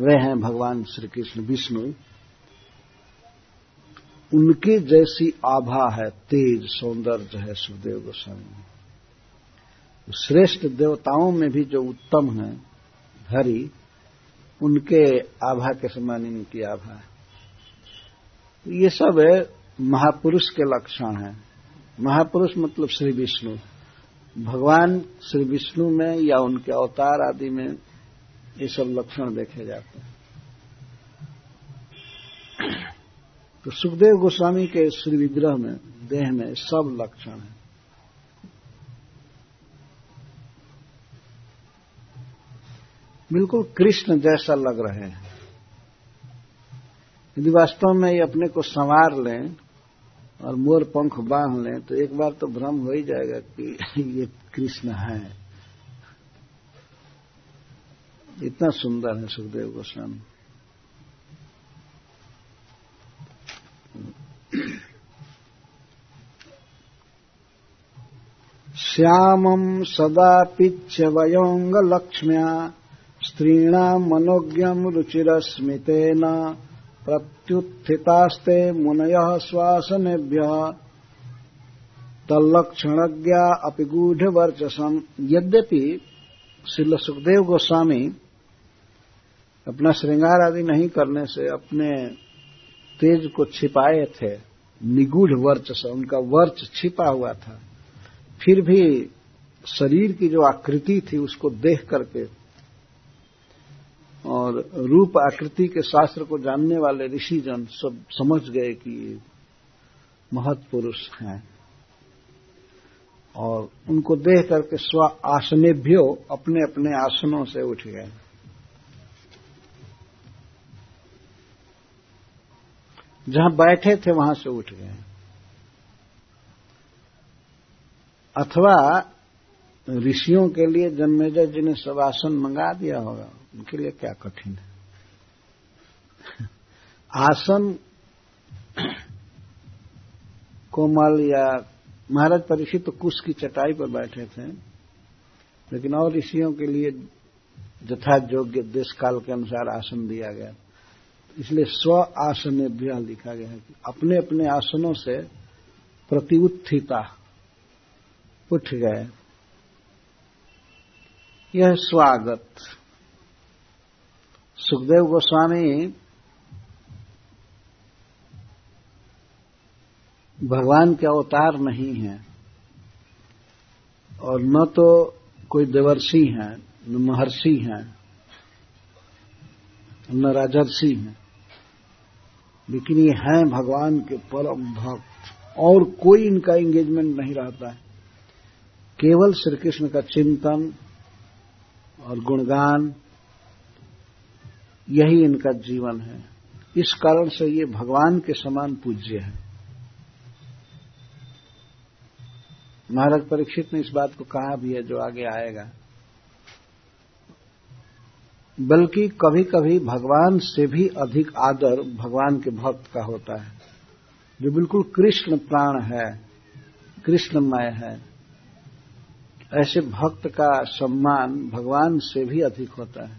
वे हैं भगवान श्री कृष्ण विष्णु। उनके जैसी आभा है, तेज सौंदर्य है सुखदेव गोस्वामी। श्रेष्ठ देवताओं में भी जो उत्तम है हरि, उनके आभा के समान इनकी आभा है। ये सब महापुरुष के लक्षण हैं। महापुरुष मतलब श्री विष्णु, भगवान श्री विष्णु में या उनके अवतार आदि में ये सब लक्षण देखे जाते हैं। तो सुखदेव गोस्वामी के श्री विग्रह में, देह में सब लक्षण है। बिल्कुल कृष्ण जैसा लग रहे हैं। यदि वास्तव में ये अपने को संवार लें और मोर पंख बांध लें तो एक बार तो भ्रम हो ही जाएगा कि ये कृष्ण है। इतना सुंदर है सुखदेव गोस्वामी। श्यामं सदा पिच्च वयोंगलक्ष्म्या स्त्रीणां मनोज्ञं रुचिरस्मितेन प्रत्युत्थितास्ते मुनयः श्वासनेभ्यः तल्लक्षणज्ञा अपि गूढ़वर्चसं। यद्यपि श्रील सुखदेव गोस्वामी अपना श्रृंगार आदि नहीं करने से अपने तेज को छिपाए थे, निगूढ़ वर्चस, उनका वर्च छिपा हुआ था, फिर भी शरीर की जो आकृति थी उसको देख करके और रूप आकृति के शास्त्र को जानने वाले ऋषिजन सब समझ गए कि महत्पुरुष हैं और उनको देख करके स्व आसनेभ्यो अपने अपने आसनों से उठ गए। जहां बैठे थे वहां से उठ गए। अथवा ऋषियों के लिए जन्मेजय जी ने सब आसन मंगा दिया होगा, उनके लिए क्या कठिन है। आसन कोमल या महाराज परीक्षित तो कुश की चटाई पर बैठे थे, लेकिन और ऋषियों के लिए यथा योग्य देश काल के अनुसार आसन दिया गया, इसलिए स्व आसने भी लिखा गया है कि अपने अपने आसनों से प्रतिउत्थिता उठ गए। यह स्वागत। सुखदेव गोस्वामी भगवान के अवतार नहीं हैं और न तो कोई देवर्षि हैं, न महर्षि हैं, न राजर्षि हैं, लेकिन ये हैं भगवान के परम भक्त। और कोई इनका एंगेजमेंट नहीं रहता है, केवल श्री कृष्ण का चिंतन और गुणगान, यही इनका जीवन है। इस कारण से ये भगवान के समान पूज्य है। महाराज परीक्षित ने इस बात को कहा भी है जो आगे आएगा। बल्कि कभी कभी भगवान से भी अधिक आदर भगवान के भक्त का होता है, जो बिल्कुल कृष्ण प्राण है, कृष्णमय है। ऐसे भक्त का सम्मान भगवान से भी अधिक होता है।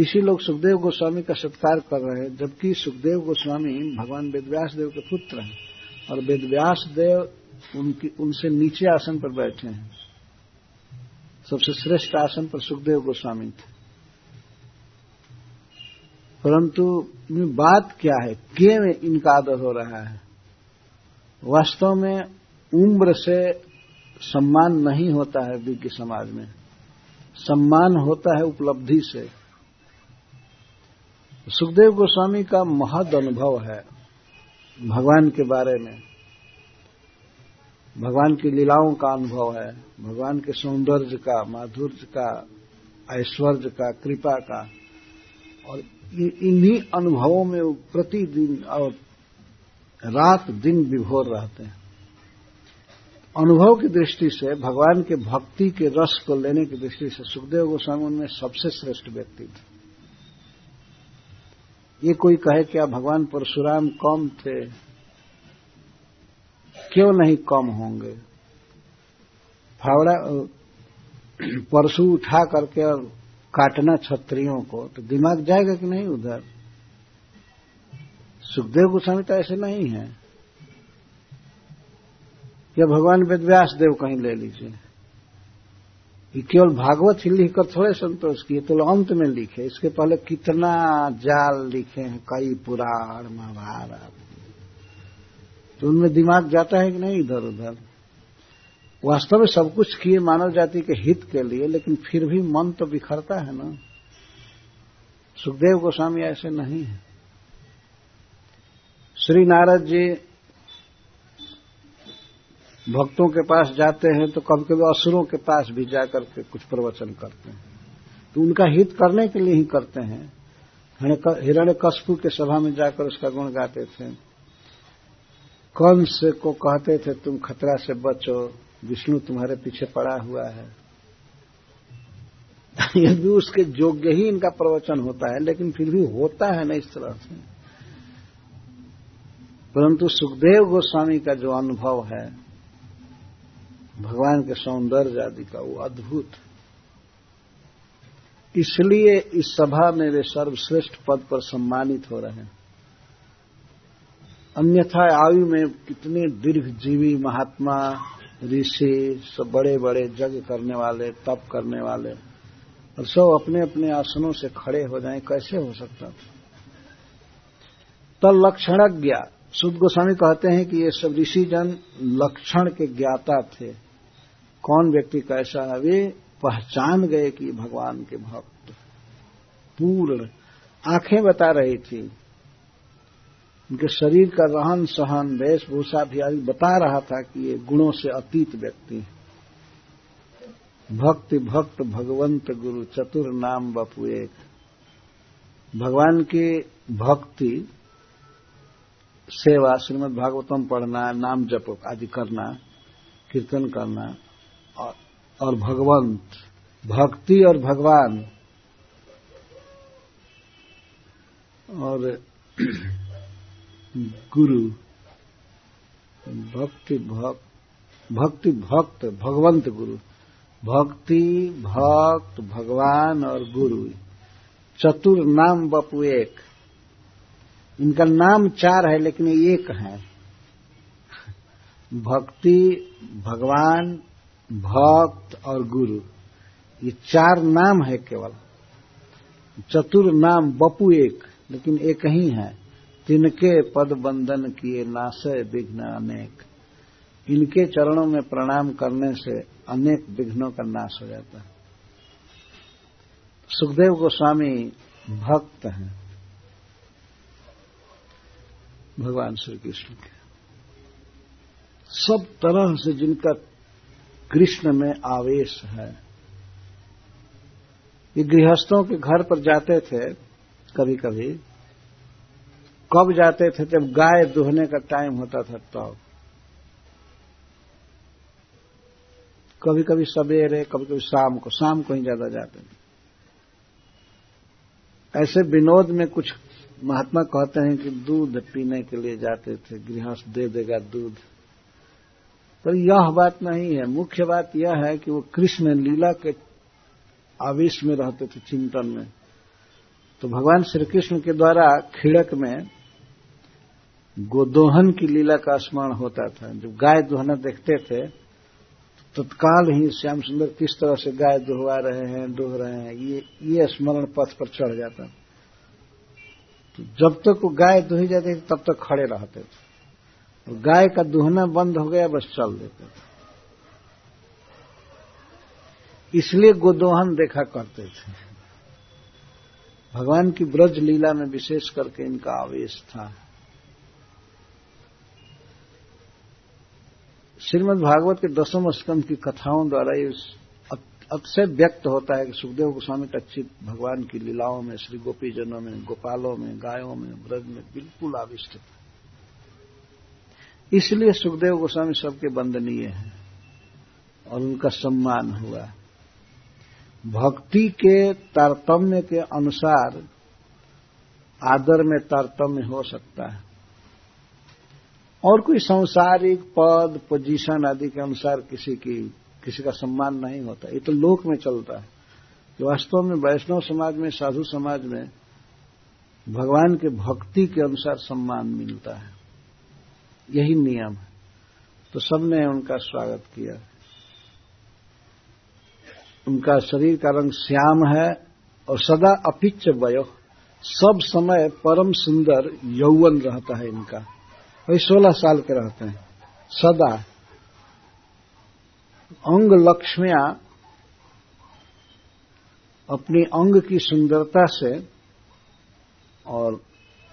ऋषि लोग सुखदेव गोस्वामी का सत्कार कर रहे हैं, जबकि सुखदेव गोस्वामी भगवान वेदव्यास देव के पुत्र हैं और वेदव्यास देव उनकी उनसे नीचे आसन पर बैठे हैं। सबसे श्रेष्ठ आसन पर सुखदेव गोस्वामी थे। परंतु बात क्या है, क्यों इनका आदर हो रहा है? वास्तव में उम्र से सम्मान नहीं होता है विज्ञ समाज में, सम्मान होता है उपलब्धि से। सुखदेव गोस्वामी का महद अनुभव है भगवान के बारे में, भगवान की लीलाओं का अनुभव है, भगवान के सौंदर्य का, माधुर्य का, ऐश्वर्य का, कृपा का। और इन्हीं अनुभवों में वो प्रतिदिन और रात दिन विभोर रहते हैं। अनुभव की दृष्टि से, भगवान के भक्ति के रस को लेने की दृष्टि से सुखदेव गोस्वामी उनमें सबसे श्रेष्ठ व्यक्ति थे। ये कोई कहे क्या भगवान परशुराम कम थे? क्यों नहीं कम होंगे? फावड़ा परशु उठा करके और काटना छत्रियों को तो दिमाग जाएगा कि नहीं उधर? सुखदेव गोस्वामी तो ऐसे नहीं है। या भगवान वेदव्यास देव कहीं ले लीजिए, ये केवल भागवत ही लिखकर थोड़े संतोष किए, तो अंत में लिखे। इसके पहले कितना जाल लिखे हैं, कई पुराण महाभारत, तो उनमें दिमाग जाता है कि नहीं इधर उधर? वास्तव में सब कुछ किए मानव जाति के हित के लिए, लेकिन फिर भी मन तो बिखरता है ना। सुखदेव गोस्वामी ऐसे नहीं है। श्री नारद जी भक्तों के पास जाते हैं तो कभी कभी असुरों के पास भी जाकर के कुछ प्रवचन करते हैं, तो उनका हित करने के लिए ही करते हैं। हिरण्यकश्यप के सभा में जाकर उसका गुण गाते थे। कंस को कहते थे तुम खतरा से बचो, विष्णु तुम्हारे पीछे पड़ा हुआ है। यदि उसके योग्य ही इनका प्रवचन होता है, लेकिन फिर भी होता है ना इस तरह से। परंतु सुखदेव गोस्वामी का जो अनुभव है भगवान के सौंदर्य आदि का वो अद्भुत। इसलिए इस सभा में वे सर्वश्रेष्ठ पद पर सम्मानित हो रहे हैं। अन्यथा आयु में कितने दीर्घजीवी महात्मा, ऋषि, सब बड़े बड़े यज्ञ करने वाले, तप करने वाले, और सब अपने अपने आसनों से खड़े हो जाएं, कैसे हो सकता था। तब लक्षणज्ञ, सुध गोस्वामी कहते हैं कि ये सब ऋषिजन लक्षण के ज्ञाता थे, कौन व्यक्ति कैसा है वे पहचान गए कि भगवान के भक्त। पूर्ण आंखें बता रही थी, उनके शरीर का रहन सहन, वेशभूषा भी आदि बता रहा था कि ये गुणों से अतीत व्यक्ति। भक्ति भक्त भगवंत गुरु चतुर नाम बपू एक। भगवान की भक्ति सेवा, श्रीमद् भागवतम पढ़ना, नाम जप आदि करना, कीर्तन करना, और और भगवंत, भक्ति और भगवान, और गुरु, भक्ति भक्त भक्ति भक्त भगवंत गुरु, भक्ति भक्त भगवान और गुरु, चतुर नाम बपू एक। इनका नाम चार है लेकिन एक है। भक्ति, भगवान, भक्त और गुरु, ये चार नाम है केवल। चतुर नाम बपू एक, लेकिन एक ही है। तिनके पद बंधन किए नासे विघ्न अनेक। इनके चरणों में प्रणाम करने से अनेक विघ्नों का नाश हो जाता है। सुखदेव गोस्वामी भक्त हैं भगवान श्री कृष्ण के। सब तरह से जिनका कृष्ण में आवेश है। ये गृहस्थों के घर पर जाते थे कभी कभी। कब जाते थे? जब गाय दुहने का टाइम होता था तब। कभी कभी सवेरे, कभी कभी शाम को। शाम को ही ज्यादा जाते थे। ऐसे विनोद में कुछ महात्मा कहते हैं कि दूध पीने के लिए जाते थे, गृहस्थ दे देगा दूध। पर यह बात नहीं है। मुख्य बात यह है कि वो कृष्ण लीला के आवेश में रहते थे, चिंतन में। तो भगवान श्री कृष्ण के द्वारा खिड़क में गोदोहन की लीला का स्मरण होता था। जब गाय दुहना देखते थे तो तत्काल ही श्याम सुंदर किस तरह से गाय दुहवा रहे हैं, दुह रहे हैं, ये ये स्मरण पथ पर चढ़ जाता। तो जब तक वो गाय दुही जाती थी तब तक खड़े रहते थे। गाय का दुहना बंद हो गया बस चल देते थे। इसलिए गोदोहन देखा करते थे। भगवान की ब्रज लीला में विशेष करके इनका आवेश था। श्रीमद् भागवत के दसम स्कंध की कथाओं द्वारा ये अक्सर व्यक्त होता है कि सुखदेव गोस्वामी का चित्त भगवान की लीलाओं में, श्री गोपीजनों में, गोपालों में, गायों में, ब्रज में बिल्कुल आविष्ट था। इसलिए सुखदेव गोस्वामी सबके वंदनीय हैं और उनका सम्मान हुआ। भक्ति के तारतम्य के अनुसार आदर में तारतम्य हो सकता है, और कोई सांसारिक पद पोजीशन आदि के अनुसार किसी की किसी का सम्मान नहीं होता। ये तो लोक में चलता है। वास्तव में वैष्णव समाज में, साधु समाज में भगवान के भक्ति के अनुसार सम्मान मिलता है, यही नियम है। तो सबने उनका स्वागत किया। उनका शरीर का रंग श्याम है और सदा अपिच्च वयो, सब समय परम सुंदर यौवन रहता है इनका। वही सोलह साल के रहते हैं सदा। अंग लक्ष्मियां अपनी अंग की सुंदरता से और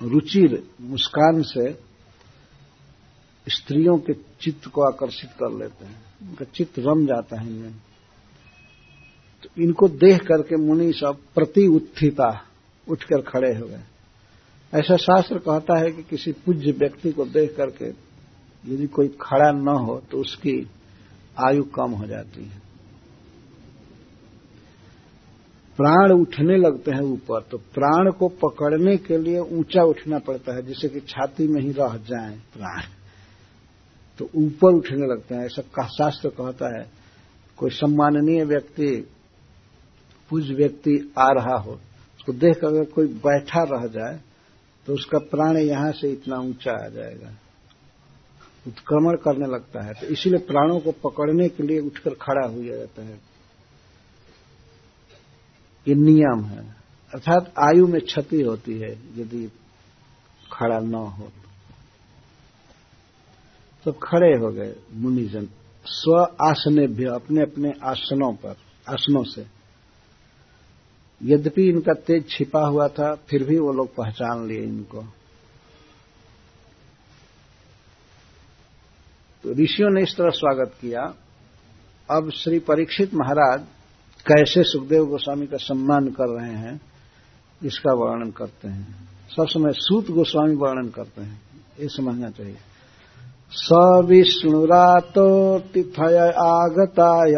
रुचिर मुस्कान से स्त्रियों के चित्त को आकर्षित कर लेते हैं। उनका चित्त रम जाता है इनमें। तो इनको देख करके मुनि सब प्रति उत्थिता, उठकर खड़े हो गए। ऐसा शास्त्र कहता है कि किसी पूज्य व्यक्ति को देख करके यदि कोई खड़ा न हो तो उसकी आयु कम हो जाती है। प्राण उठने लगते हैं ऊपर। तो प्राण को पकड़ने के लिए ऊंचा उठना पड़ता है, जिससे कि छाती में ही रह जाए प्राण। तो ऊपर उठने लगते हैं। ऐसा शास्त्र कहता है। कोई सम्माननीय व्यक्ति, पूज्य व्यक्ति आ रहा हो, उसको देखकर अगर कोई बैठा रह जाए तो उसका प्राण यहां से इतना ऊंचा आ जाएगा, उत्क्रमण करने लगता है। तो इसीलिए प्राणों को पकड़ने के लिए उठकर खड़ा हुआ जाता है। ये नियम है। अर्थात आयु में क्षति होती है यदि खड़ा न हो। तो खड़े हो गए मुनिजन। स्व आसने भी, अपने अपने आसनों पर, आसनों से। यद्यपि इनका तेज छिपा हुआ था, फिर भी वो लोग पहचान लिए इनको। तो ऋषियों ने इस तरह स्वागत किया। अब श्री परीक्षित महाराज कैसे सुखदेव गोस्वामी का सम्मान कर रहे हैं इसका वर्णन करते हैं। सब समय सूत गोस्वामी वर्णन करते हैं, ये समझना चाहिए। स विष्णुरातो तिथय आगताय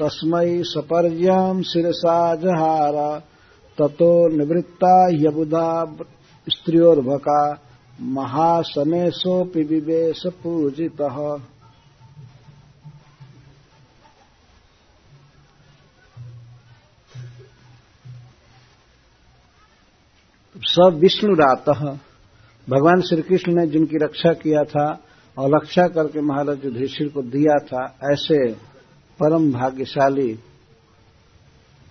तस्मै सपर्यम शिरसा जहार ततो निवृत्ता यबुधा स्त्रियोर्भका महासनेशोपि विवेश पूजितः। सब विष्णुरातः, भगवान श्री कृष्ण ने जिनकी रक्षा किया था और रक्षा करके महाराज युधिष्ठिर को दिया था, ऐसे परम भाग्यशाली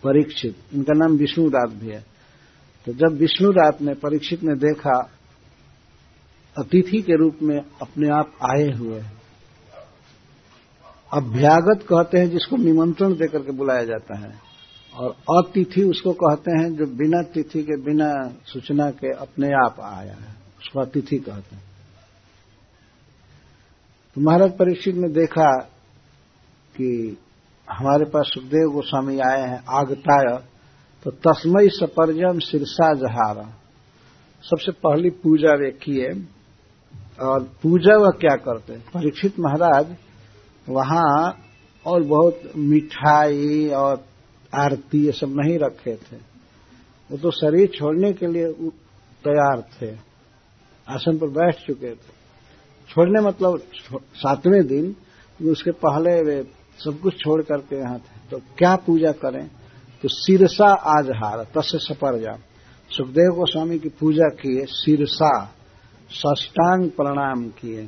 परीक्षित, इनका नाम विष्णुरात भी है। तो जब विष्णुरात ने, परीक्षित ने देखा अतिथि के रूप में अपने आप आए हुए, अभ्यागत कहते हैं जिसको निमंत्रण देकर के बुलाया जाता है, और अतिथि उसको कहते हैं जो बिना तिथि के, बिना सूचना के अपने आप आया है, उसको अतिथि कहते हैं। तो महाराज परीक्षित ने देखा कि हमारे पास सुखदेव गोस्वामी आए हैं, आगताय, तो तस्मय सपर्यम शिरसा जहारा, सबसे पहली पूजा वे किए। और पूजा वह क्या करते, परीक्षित महाराज वहां और बहुत मिठाई और आरती ये सब नहीं रखे थे। वो तो शरीर छोड़ने के लिए तैयार थे, आसन पर बैठ चुके थे। छोड़ने मतलब सातवें दिन, उसके पहले वे सब कुछ छोड़ करके यहाँ थे। तो क्या पूजा करें, तो सिरसा आजहार तस्य सपर्या, सुखदेव गोस्वामी की पूजा किए, सिरसा साष्टांग प्रणाम किए।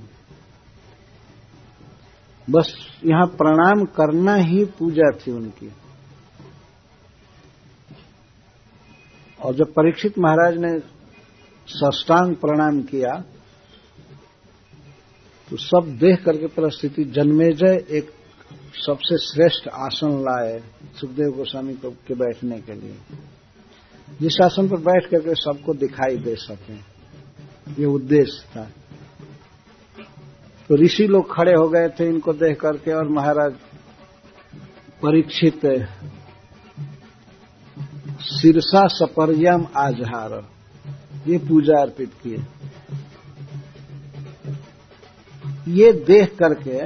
बस यहाँ प्रणाम करना ही पूजा थी उनकी। और जब परीक्षित महाराज ने साष्टांग प्रणाम किया तो सब देख करके परिस्थिति, जन्मेजय एक सबसे श्रेष्ठ आसन लाए सुखदेव गोस्वामी के बैठने के लिए, जिस आसन पर बैठ करके सबको दिखाई दे सके, ये उद्देश्य था। तो ऋषि लोग खड़े हो गए थे इनको देख करके, और महाराज परीक्षित सिरसा सपर्यम आजहार, ये पूजा अर्पित किए। ये देख करके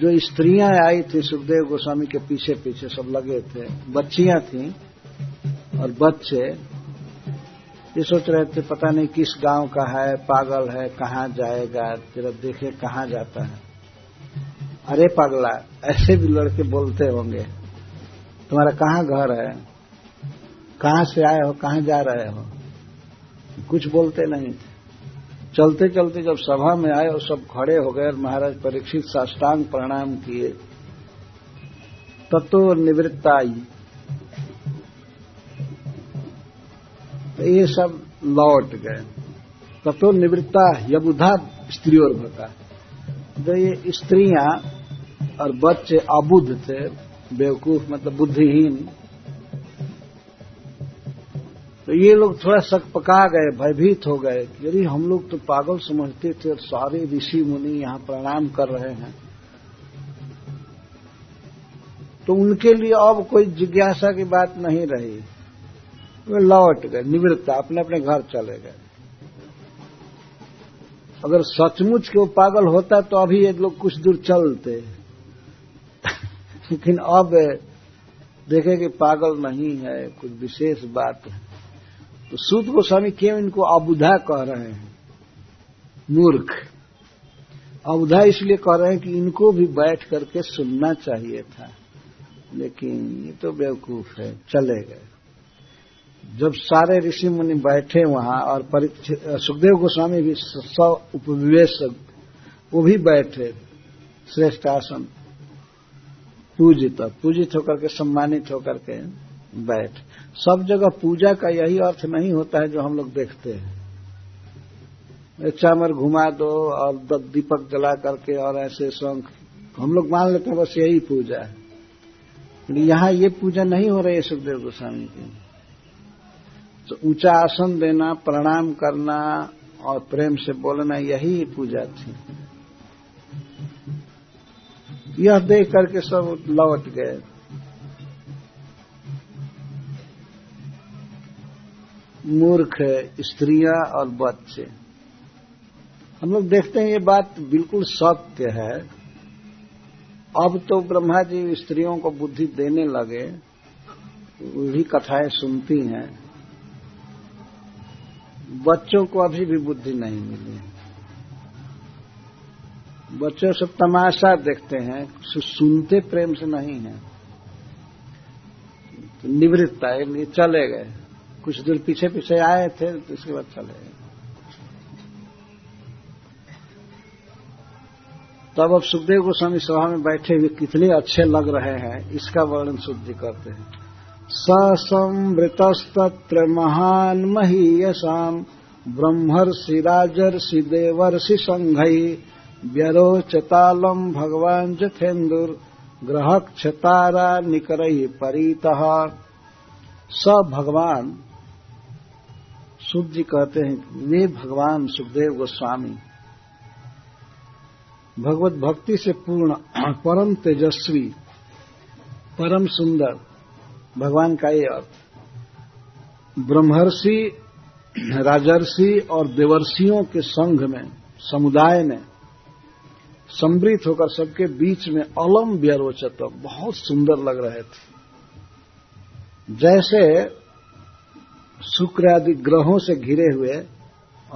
जो स्त्रियां आई थी सुखदेव गोस्वामी के पीछे पीछे सब लगे थे, बच्चियां थीं और बच्चे, ये सोच रहे थे पता नहीं किस गांव का है, पागल है, कहाँ जाएगा, तेरा देखे कहाँ जाता है, अरे पागला, ऐसे भी लड़के बोलते होंगे, तुम्हारा कहाँ घर है, कहाँ से आए हो, कहाँ जा रहे हो, कुछ बोलते नहीं थे। चलते चलते जब सभा में आए और सब खड़े हो गए और महाराज परीक्षित साष्टांग प्रणाम किए, ततो निवृत्ताई, ये सब लौट गए। ततो निवृत्ता यबुधा स्त्रियोर्भका, जो ये स्त्रियां और बच्चे अबुध थे, बेवकूफ मतलब बुद्धिहीन, तो ये लोग थोड़ा शक पका गए, भयभीत हो गए। यदि हम लोग तो पागल समझते थे और सारे ऋषि मुनि यहाँ प्रणाम कर रहे हैं, तो उनके लिए अब कोई जिज्ञासा की बात नहीं रही। वे लौट गए निवृत्त, अपने अपने घर चले गए। अगर सचमुच के वो पागल होता तो अभी ये लोग कुछ दूर चलते, लेकिन अब देखे कि पागल नहीं है, कुछ विशेष बात है। तो सूत गोस्वामी क्यों इनको अबुधा कह रहे हैं, मूर्ख। अवधा इसलिए कह रहे हैं कि इनको भी बैठ करके सुनना चाहिए था, लेकिन ये तो बेवकूफ है, चले गए। जब सारे ऋषि मुनि बैठे वहां और परीक्षित सुखदेव गोस्वामी भी सौ उपविवेशक वो भी बैठे श्रेष्ठ आसन, पूजित पूजित होकर के सम्मानित होकर के बैठ। सब जगह पूजा का यही अर्थ नहीं होता है जो हम लोग देखते हैं, चामर घुमा दो और दीपक जला करके और ऐसे शंख, हम लोग मान लेते हैं बस यही पूजा है। यहाँ ये पूजा नहीं हो रही है सुखदेव गोस्वामी की। तो ऊंचा आसन देना, प्रणाम करना और प्रेम से बोलना, यही पूजा थी। यह देख करके सब लौट गए। मूर्ख स्त्रियां और बच्चे, हम लोग देखते हैं ये बात बिल्कुल सत्य है। अब तो ब्रह्मा जी स्त्रियों को बुद्धि देने लगे, वो भी कथाएं सुनती हैं। बच्चों को अभी भी बुद्धि नहीं मिली। बच्चों सब तमाशा देखते हैं, सुनते प्रेम से नहीं है। तो निवृत्ता ये चले गए, कुछ दूर पीछे पीछे आए थे तो इसके बाद चले गए। तब अब सुखदेव गोस्वामी सभा में बैठे हुए कितने अच्छे लग रहे हैं, इसका वर्णन सुख जी करते हैं। ससंवृतस्तत्र महान महीयसाम ब्रह्मर्षिराजर्षि देवर्षि संघई व्यरोचतालम भगवान जथेन्दुर ग्रहक्षतारा निकरई परीतः। स भगवान, सुख जी कहते हैं वे भगवान सुखदेव गोस्वामी भगवत भक्ति से पूर्ण परम तेजस्वी परम सुंदर, भगवान का ये अर्थ। ब्रह्मर्षि राजर्षि और देवर्षियों के संघ में, समुदाय में सम्मिलित होकर सबके बीच में अलम व्यरोचत, बहुत सुंदर लग रहे थे। जैसे शुक्र आदि ग्रहों से घिरे हुए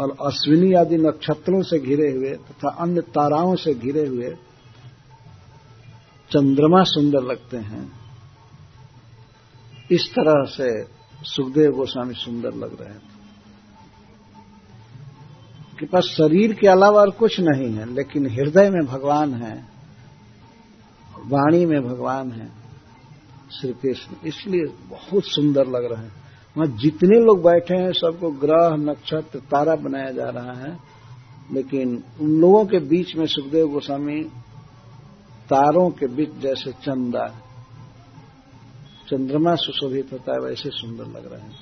और अश्विनी आदि नक्षत्रों से घिरे हुए तथा अन्य ताराओं से घिरे हुए चंद्रमा सुंदर लगते हैं, इस तरह से सुखदेव गोस्वामी सुंदर लग रहे हैं। के पास शरीर के अलावा और कुछ नहीं है, लेकिन हृदय में भगवान है, वाणी में भगवान है श्री कृष्ण, इसलिए बहुत सुंदर लग रहे हैं। वहां जितने लोग बैठे हैं सबको ग्रह नक्षत्र तारा बनाया जा रहा है, लेकिन उन लोगों के बीच में सुखदेव गोस्वामी तारों के बीच जैसे चंदा चंद्रमा सुशोभित होता है वैसे सुंदर लग रहे हैं।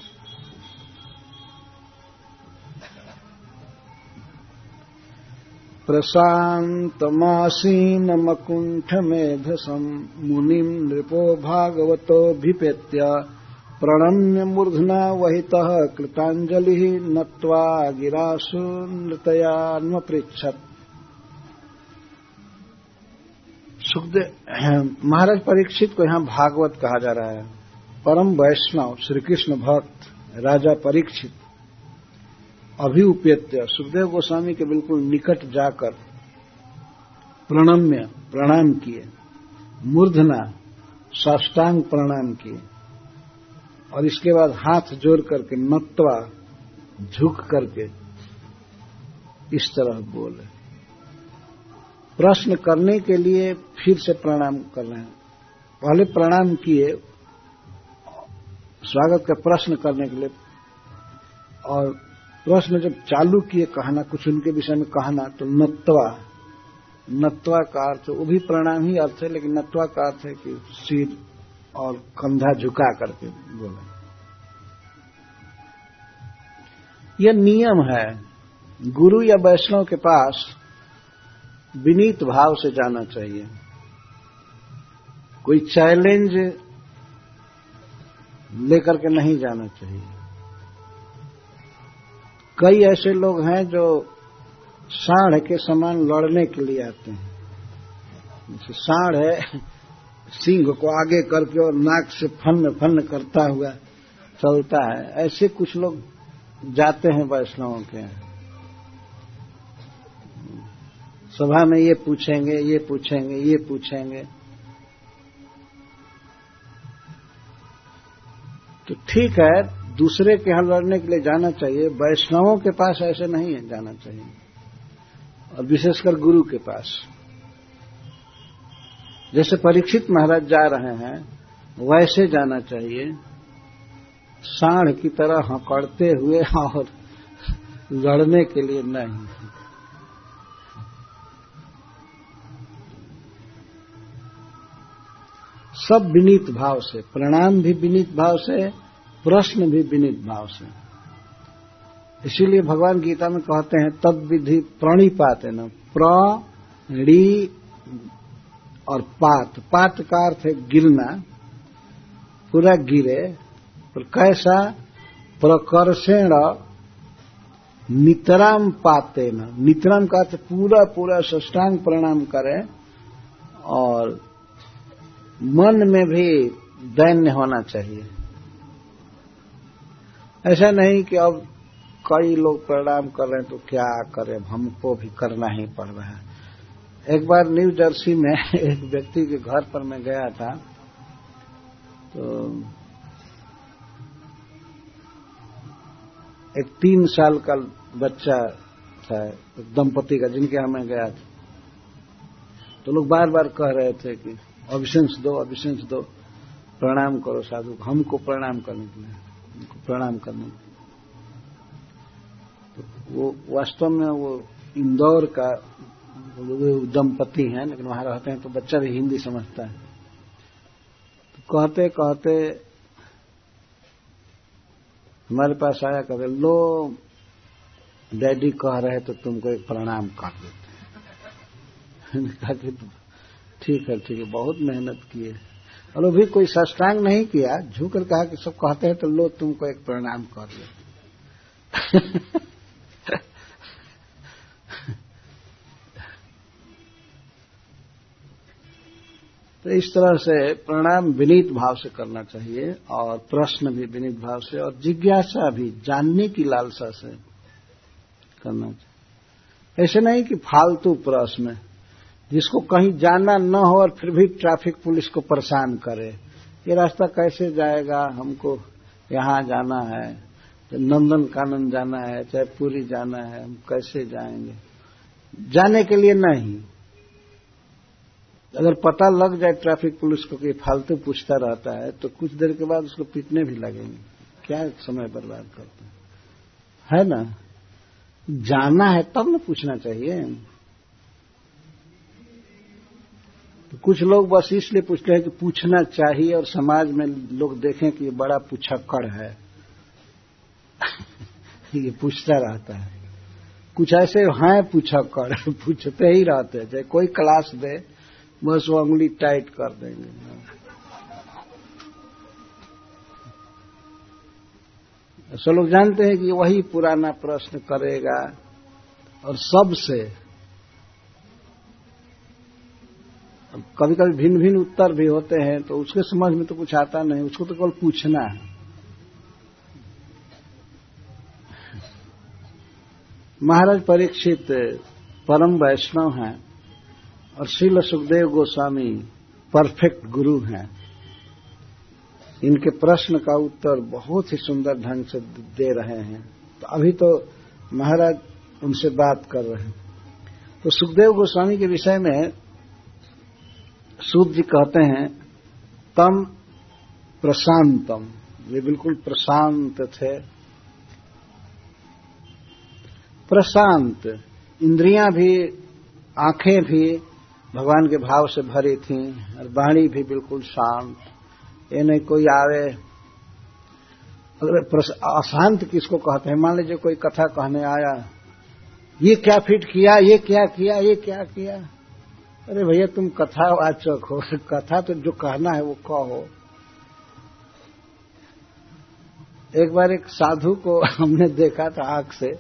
प्रशांतमासीन मकुंठ मेधसम मुनिम नृपो भागवतो भिपेत्य प्रणम्य मूर्धना वहितः कृतांजलिः नत्वा गिरासु नृतयान्वपृच्छत्। सुखदेव महाराज परीक्षित को यहाँ भागवत कहा जा रहा है। परम वैष्णव श्री कृष्ण भक्त राजा परीक्षित अभिउपेत्य सुखदेव गोस्वामी के बिल्कुल निकट जाकर प्रणम्य प्रणाम किए, मूर्धना साष्टांग प्रणाम किए और इसके बाद हाथ जोड़ करके नत्वा झुक करके इस तरह बोले, प्रश्न करने के लिए फिर से प्रणाम कर रहे हैं। पहले प्रणाम किए स्वागत का प्रश्न करने के लिए, और प्रश्न जब चालू किए कहना कुछ उनके विषय में कहना तो नत्वा, नत्वा का अर्थ वो भी प्रणाम ही अर्थ है, लेकिन नत्वा का अर्थ है कि सिर और कंधा झुका करके बोले। यह नियम है, गुरु या वैष्णव के पास विनीत भाव से जाना चाहिए। कोई चैलेंज लेकर के नहीं जाना चाहिए। कई ऐसे लोग हैं जो सांड के समान लड़ने के लिए आते हैं। जैसे सांड है, सिंह को आगे करके और नाक से फन्न फन्न करता हुआ चलता है, ऐसे कुछ लोग जाते हैं वैष्णवों के। सभा में ये पूछेंगे ये पूछेंगे ये पूछेंगे। तो ठीक है, दूसरे के हल लड़ने के लिए जाना चाहिए, वैष्णवों के पास ऐसे नहीं है जाना चाहिए, और विशेषकर गुरु के पास। जैसे परीक्षित महाराज जा रहे हैं वैसे जाना चाहिए, सांड की तरह हकड़ते हुए और लड़ने के लिए नहीं। सब विनीत भाव से, प्रणाम भी विनीत भाव से, प्रश्न भी विनीत भाव से। इसीलिए भगवान गीता में कहते हैं तद विधि प्रणिपाते न, प्रणि और पात, पात का अर्थ है गिरना, पूरा गिरे। और कैसा, प्रकर्षेण नितराम पाते न, नितराम का अर्थ पूरा पूरा साष्टांग प्रणाम करें, और मन में भी दैन्य होना चाहिए। ऐसा नहीं कि अब कई लोग प्रणाम कर रहे हैं तो क्या करें, हमको भी करना ही पड़ रहा है। एक बार न्यू जर्सी में एक व्यक्ति के घर पर मैं गया था, तो एक तीन साल का बच्चा था, एक दंपति का जिनके यहाँ मैं गया था। तो लोग बार बार कह रहे थे कि अभिशंस दो, अभिशंस दो, प्रणाम करो साधु, हमको प्रणाम करने के लिए, प्रणाम करने। तो वो वास्तव में वो इंदौर का दंपति हैं, लेकिन वहां रहते हैं, तो बच्चा भी हिंदी समझता है। तो कहते कहते हमारे पास आया, कहते लो डैडी कह रहे तो तुमको एक प्रणाम कर देते हैं। कहा कि ठीक है ठीक है, बहुत मेहनत किए। और वो भी कोई साष्टांग नहीं किया, झुक कर कहा कि सब कहते हैं तो लो तुमको एक प्रणाम कर लो। तो इस तरह से प्रणाम विनीत भाव से करना चाहिए, और प्रश्न भी विनीत भाव से, और जिज्ञासा भी, जानने की लालसा से करना चाहिए। ऐसे नहीं कि फालतू प्रश्न जिसको कहीं जाना न हो और फिर भी ट्रैफिक पुलिस को परेशान करे, ये रास्ता कैसे जाएगा, हमको यहाँ जाना है, नंदन कानन जाना है, चाहे पुरी जाना है, हम कैसे जाएंगे, जाने के लिए नहीं। अगर पता लग जाए ट्रैफिक पुलिस को कि फालतू पूछता रहता है, तो कुछ देर के बाद उसको पीटने भी लगेंगे, क्या समय बर्बाद करते हैं, है ना। जाना है तब न पूछना चाहिए। तो कुछ लोग बस इसलिए पूछते हैं कि पूछना चाहिए और समाज में लोग देखें कि ये बड़ा पूछक्कड़ है, ये पूछता रहता है। कुछ ऐसे हैं पूछक्कड़, पूछते ही रहते हैं, चाहे कोई क्लास दे बस वो उंगली टाइट कर देंगे। ऐसे लोग जानते हैं कि वही पुराना प्रश्न करेगा, और सबसे कभी कभी भिन्न भिन्न उत्तर भी होते हैं, तो उसके समझ में तो कुछ आता नहीं, उसको तो केवल पूछना है। महाराज परीक्षित परम वैष्णव हैं, और श्रील सुखदेव गोस्वामी परफेक्ट गुरु हैं। इनके प्रश्न का उत्तर बहुत ही सुंदर ढंग से दे रहे हैं। तो अभी तो महाराज उनसे बात कर रहे हैं। तो सुखदेव गोस्वामी के विषय में सूत जी कहते हैं तम प्रशांतम, ये बिल्कुल प्रशांत थे। प्रशांत, इंद्रियां भी, आंखें भी भगवान के भाव से भरी थीं, और वाणी भी बिल्कुल शांत। ये नहीं कोई आवे, अगर अशांत किसको कहते हैं, मान लीजिए कोई कथा कहने आया, ये क्या फिट किया, ये क्या किया, ये क्या किया, अरे भैया तुम कथावाचक हो, कथा तो जो कहना है वो कहो। एक बार एक साधु को हमने देखा था, आंख से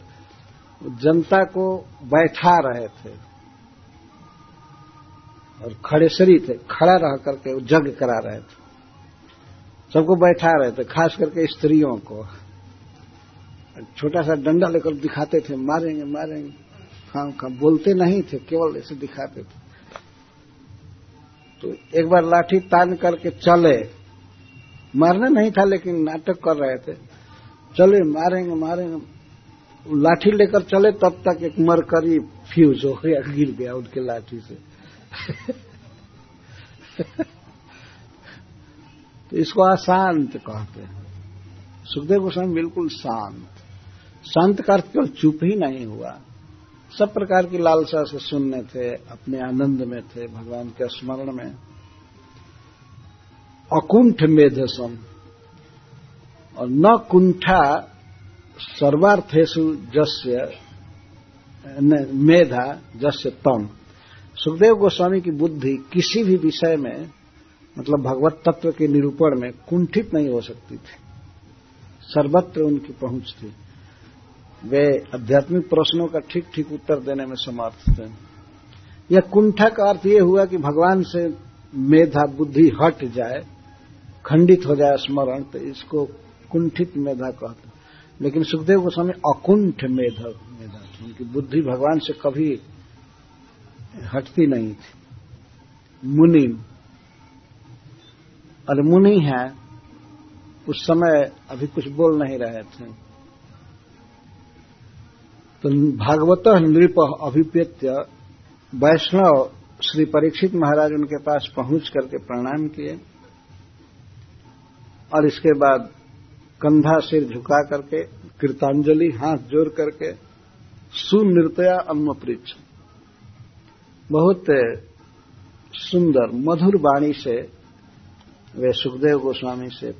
जनता को बैठा रहे थे, और खड़े शरीर थे, खड़ा रह करके वो जग करा रहे थे, सबको बैठा रहे थे, खास करके स्त्रियों को। छोटा सा डंडा लेकर दिखाते थे, मारेंगे मारेंगे। खाम खाम बोलते नहीं थे, केवल ऐसे दिखाते थे। तो एक बार लाठी तान करके चले, मारना नहीं था लेकिन नाटक कर रहे थे, चले मारेंगे मारेंगे, लाठी लेकर चले, तब तक एक मरकरी फ्यूज हो गया, गिर गया उनके लाठी से। तो इसको अशांत कहते हैं। सुखदेव गोस्वामी बिल्कुल शांत, शांत का अर्थ केवल चुप ही नहीं हुआ, सब प्रकार की लालसा से सुनने थे, अपने आनंद में थे, भगवान के स्मरण में। अकुंठ मेधसम और न कुंठा सर्वार्थेषु जस्य मेधा जस्य तम। सुखदेव गोस्वामी की बुद्धि किसी भी विषय में, मतलब भगवत तत्व के निरूपण में, कुंठित नहीं हो सकती थी, सर्वत्र उनकी पहुंच थी। वे आध्यात्मिक प्रश्नों का ठीक ठीक उत्तर देने में समर्थ थे। यह कुंठा का अर्थ यह हुआ कि भगवान से मेधा बुद्धि हट जाए, खंडित हो जाए स्मरण, तो इसको कुंठित मेधा कहते हैं। लेकिन सुखदेव गोस्वामी अकुंठ मेधा मेधा उनकी बुद्धि भगवान से कभी हटती नहीं थी। मुनि, और मुनि है उस समय, अभी कुछ बोल नहीं रहे थे। तो भागवत नृप अभिप्रेत्य वैष्णव श्री परीक्षित महाराज उनके पास पहुंच करके प्रणाम किए, और इसके बाद कंधा सिर झुका करके कृतांजलि हाथ जोड़ करके सुनृत्या अन्मपृच्छ, बहुत सुंदर मधुर वाणी से वे सुखदेव गोस्वामी से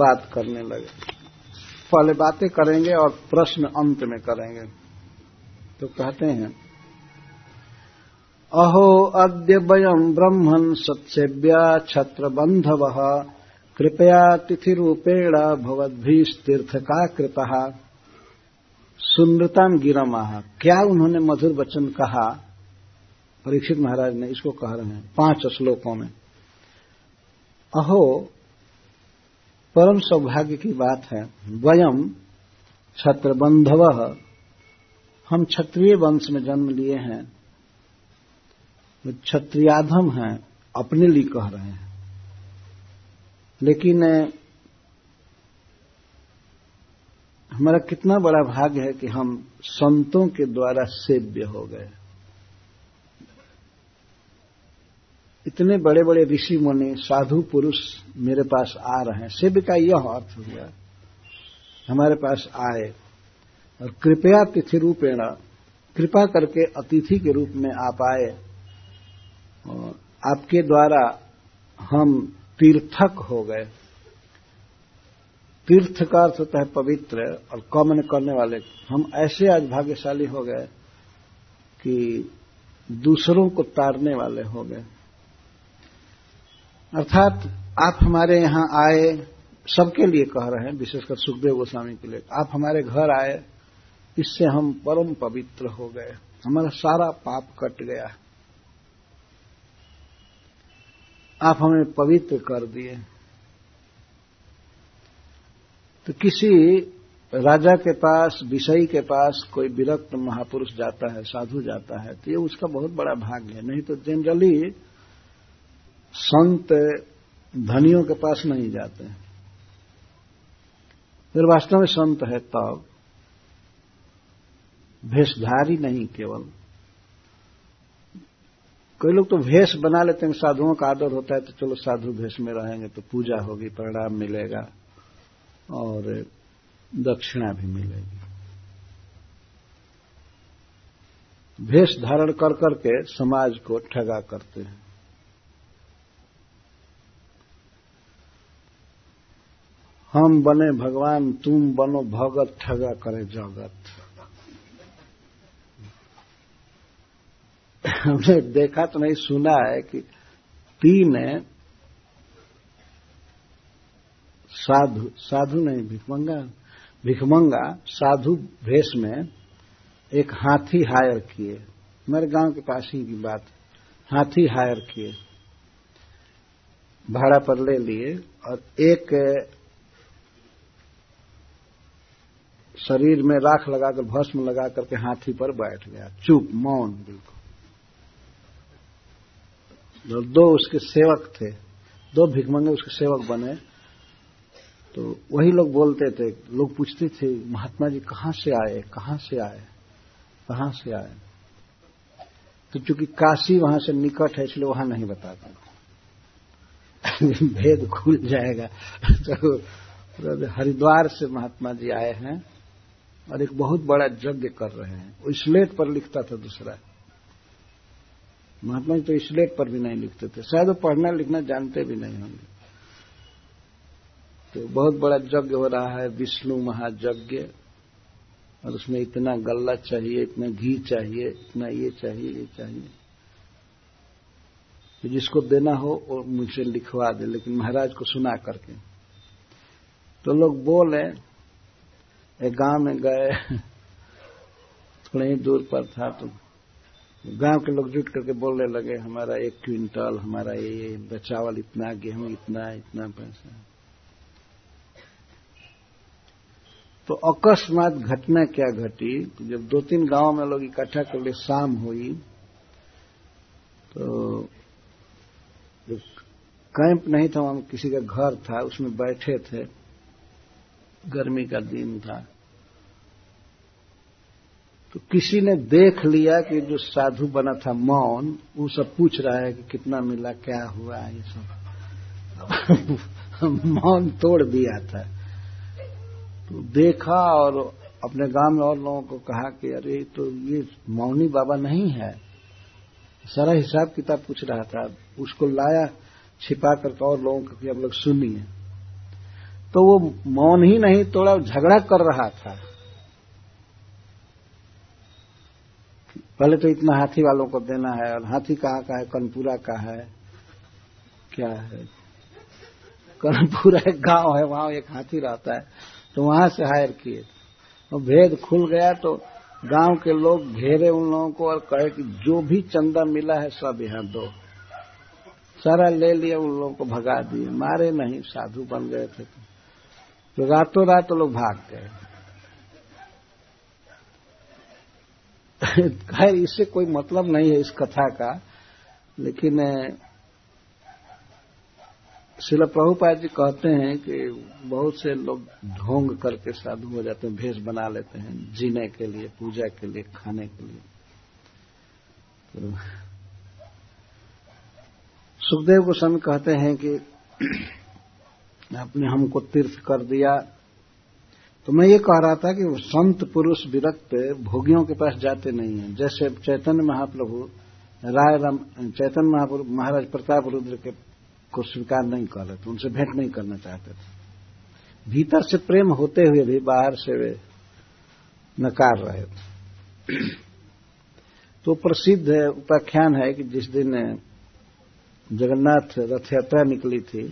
बात करने लगे। पहले बातें करेंगे और प्रश्न अंत में करेंगे। तो कहते हैं, अहो अद्य वयम् ब्रह्मन् सत्सेव्या छत्रबन्धवः कृपया तिथिरूपेण भवद्भिस्तीर्थका कृतः सुनृतां गिरमः। क्या उन्होंने मधुर वचन कहा, परीक्षित महाराज ने इसको कह रहे हैं पांच श्लोकों में। अहो परम सौभाग्य की बात है, वयम छत्रबन्धवः हम क्षत्रिय वंश में जन्म लिए हैं, क्षत्रियाधम हैं, अपने लिए कह रहे हैं। लेकिन हमारा कितना बड़ा भाग्य है कि हम संतों के द्वारा सेव्य हो गए। इतने बड़े बड़े ऋषि मुनि साधु पुरुष मेरे पास आ रहे हैं, सेव्य का यह अर्थ हुआ हमारे पास आए। और कृपया तिथि रूपेण, कृपा करके अतिथि के रूप में आप आए, और आपके द्वारा हम तीर्थक हो गए। तीर्थ का अर्थ होता है पवित्र, और कामना करने वाले। हम ऐसे आज भाग्यशाली हो गए कि दूसरों को तारने वाले हो गए। अर्थात आप हमारे यहां आए, सबके लिए कह रहे हैं, विशेषकर सुखदेव गोस्वामी के लिए। आप हमारे घर आए, इससे हम परम पवित्र हो गए, हमारा सारा पाप कट गया, आप हमें पवित्र कर दिए। तो किसी राजा के पास, विषयी के पास कोई विरक्त महापुरुष जाता है, साधु जाता है, तो ये उसका बहुत बड़ा भाग्य है। नहीं तो जनरली संत धनियों के पास नहीं जाते हैं। फिर वास्तव में संत है तब, भेषधारी नहीं केवल। कई लोग तो भेष बना लेते हैं, साधुओं का आदर होता है तो चलो साधु भेष में रहेंगे तो पूजा होगी, प्रणाम मिलेगा और दक्षिणा भी मिलेगी। भेष धारण कर करके समाज को ठगा करते हैं। हम बने भगवान, तुम बनो भगत, ठगा करे जगत। हमने देखा तो नहीं, सुना है कि तीन साधु साधु नहीं भिखमंगा भिखमंगा साधु भेष में एक हाथी हायर किए, मेरे गांव के पास ही की बात। हाथी हायर किए, भाड़ा पर ले लिए, और एक शरीर में राख लगाकर भस्म लगा करके हाथी पर बैठ गया, चुप मौन बिल्कुल। दो उसके सेवक थे, दो भिखमंगे उसके सेवक बने, तो वही लोग बोलते थे, लोग पूछते थे महात्मा जी कहां से आए कहां से आए कहां से आए। तो चूंकि काशी वहां से निकट है इसलिए वहां नहीं बताता, भेद खुल जाएगा। तो हरिद्वार से महात्मा जी आए हैं और एक बहुत बड़ा यज्ञ कर रहे हैं। वो स्लेट पर लिखता था दूसरा, महात्मा जी तो स्लेट पर भी नहीं लिखते थे, शायद वो पढ़ना लिखना जानते भी नहीं होंगे। तो बहुत बड़ा यज्ञ हो रहा है, विष्णु महायज्ञ, और उसमें इतना गल्ला चाहिए, इतना घी चाहिए, इतना ये चाहिए ये चाहिए, तो जिसको देना हो वो मुझसे लिखवा दे, लेकिन महाराज को सुना करके। तो लोग बोले, एक गांव में गए, थोड़े ही दूर पर था, तो गांव के लोग जुट करके बोलने लगे हमारा एक क्विंटल, हमारा ये बचावल, इतना गेहूं, इतना इतना पैसा। तो अकस्मात घटना क्या घटी, जब दो तीन गांव में लोग इकट्ठा कर ले शाम हुई, तो कैंप नहीं था, हम किसी का घर था उसमें बैठे थे, गर्मी का दिन था। तो किसी ने देख लिया कि जो साधु बना था मौन, वो सब पूछ रहा है कि कितना मिला क्या हुआ ये सब। मौन तोड़ दिया था। तो देखा और अपने गांव में और लोगों को कहा कि अरे तो ये मौनी बाबा नहीं है, सारा हिसाब किताब पूछ रहा था। उसको लाया छिपा करके और लोगों को कि हम लोग सुनिए। तो वो मौन ही नहीं तोड़ा, झगड़ा कर रहा था। पहले तो इतना हाथी वालों को देना है, और हाथी कहाँ का है, कनपुरा का है, क्या है, कनपुरा एक गांव है, वहां एक हाथी रहता है, तो वहां से हायर किए। और भेद खुल गया, तो गांव के लोग घेरे उन लोगों को और कहे कि जो भी चंदा मिला है सब यहां दो। सारा ले लिया, उन लोगों को भगा दिए, मारे नहीं, साधु बन गए थे। तो रातों रात लोग भाग गए। खैर इससे कोई मतलब नहीं है इस कथा का, लेकिन श्रील प्रभुपाद जी कहते हैं कि बहुत से लोग ढोंग करके साधु हो जाते हैं, भेष बना लेते हैं जीने के लिए, पूजा के लिए, खाने के लिए। तो सुखदेव गोस्वामी कहते हैं कि आपने हमको तीर्थ कर दिया। तो मैं ये कह रहा था कि संत पुरुष विरक्त भोगियों के पास जाते नहीं हैं, जैसे चैतन्य महाप्रभु राय राम चैतन्य महाप्रभु महाराज प्रताप रुद्र के को स्वीकार नहीं कर रहे थे, उनसे भेंट नहीं करना चाहते थे। भीतर से प्रेम होते हुए भी बाहर से वे नकार रहे थे। तो प्रसिद्ध उपाख्यान है कि जिस दिन जगन्नाथ रथ यात्रा निकली थी,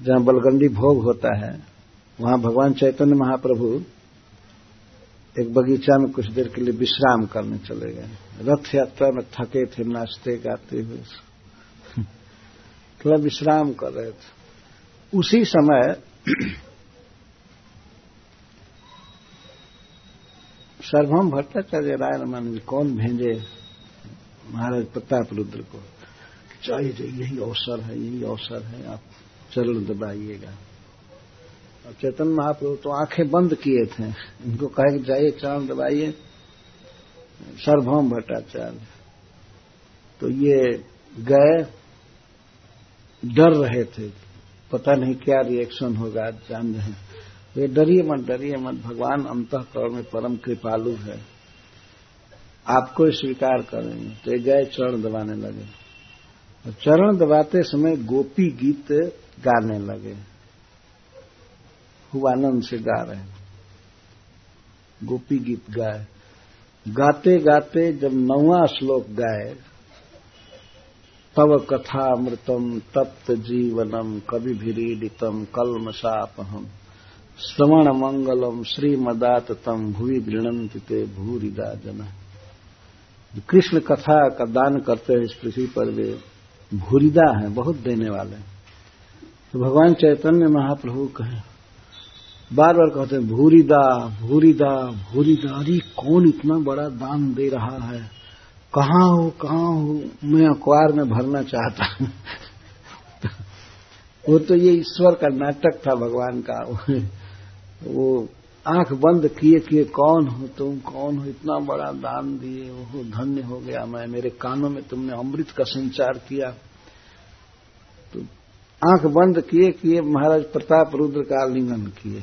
जहां बलगंडी भोग होता है, वहां भगवान चैतन्य महाप्रभु एक बगीचा में कुछ देर के लिए विश्राम करने चले गए। रथ यात्रा में थके थे, नाचते गाते हुए थोड़ा विश्राम कर रहे थे। उसी समय सार्वभौम भट्टाचार्य राय रामानंद कौन भेजे महाराज प्रताप रुद्र को, चाहिए यही अवसर है, यही अवसर है, आप चरण दबाइएगा। और चैतन्य महाप्रभु तो आंखें बंद किए थे, इनको कहा कि जाइए चरण दबाइए सार्वभौम भट्टाचार्य। तो ये गए, डर रहे थे, पता नहीं क्या रिएक्शन होगा, जान रहे ये डरिए मत डरिए मत, भगवान अंतःकरण में परम कृपालु है, आपको स्वीकार करेंगे। तो ये गए, चरण दबाने लगे, और चरण दबाते समय गोपी गीत गाने लगे, खूब आनंद से गा रहे हैं, गोपी गीत गाए। गाते गाते जब नौवां श्लोक गाए, तव कथा अमृतम तप्त जीवनम कवि भिरीडितम कल्मषापहम श्रवण मंगलम श्रीमदाततम भुवि गृणन्ति ते भूरिदा जन। कृष्ण कथा का दान करते हैं इस पृथ्वी पर, वे भूरिदा हैं, बहुत देने वाले। तो भगवान चैतन्य महाप्रभु कहे बार बार कहते हैं भूरी दा भूरी दा भूरी दा। अरे कौन इतना बड़ा दान दे रहा है, कहाँ हो कहाँ हो, मैं अखबार में भरना चाहता हूं। वो तो ये ईश्वर का नाटक था भगवान का। वो आंख बंद किए किए कौन हो तुम कौन हो, इतना बड़ा दान दिए, वो धन्य हो गया मैं, मेरे कानों में तुमने अमृत का संचार किया। तो आंख बंद किए किए महाराज प्रताप रुद्र का आलिंगन किए।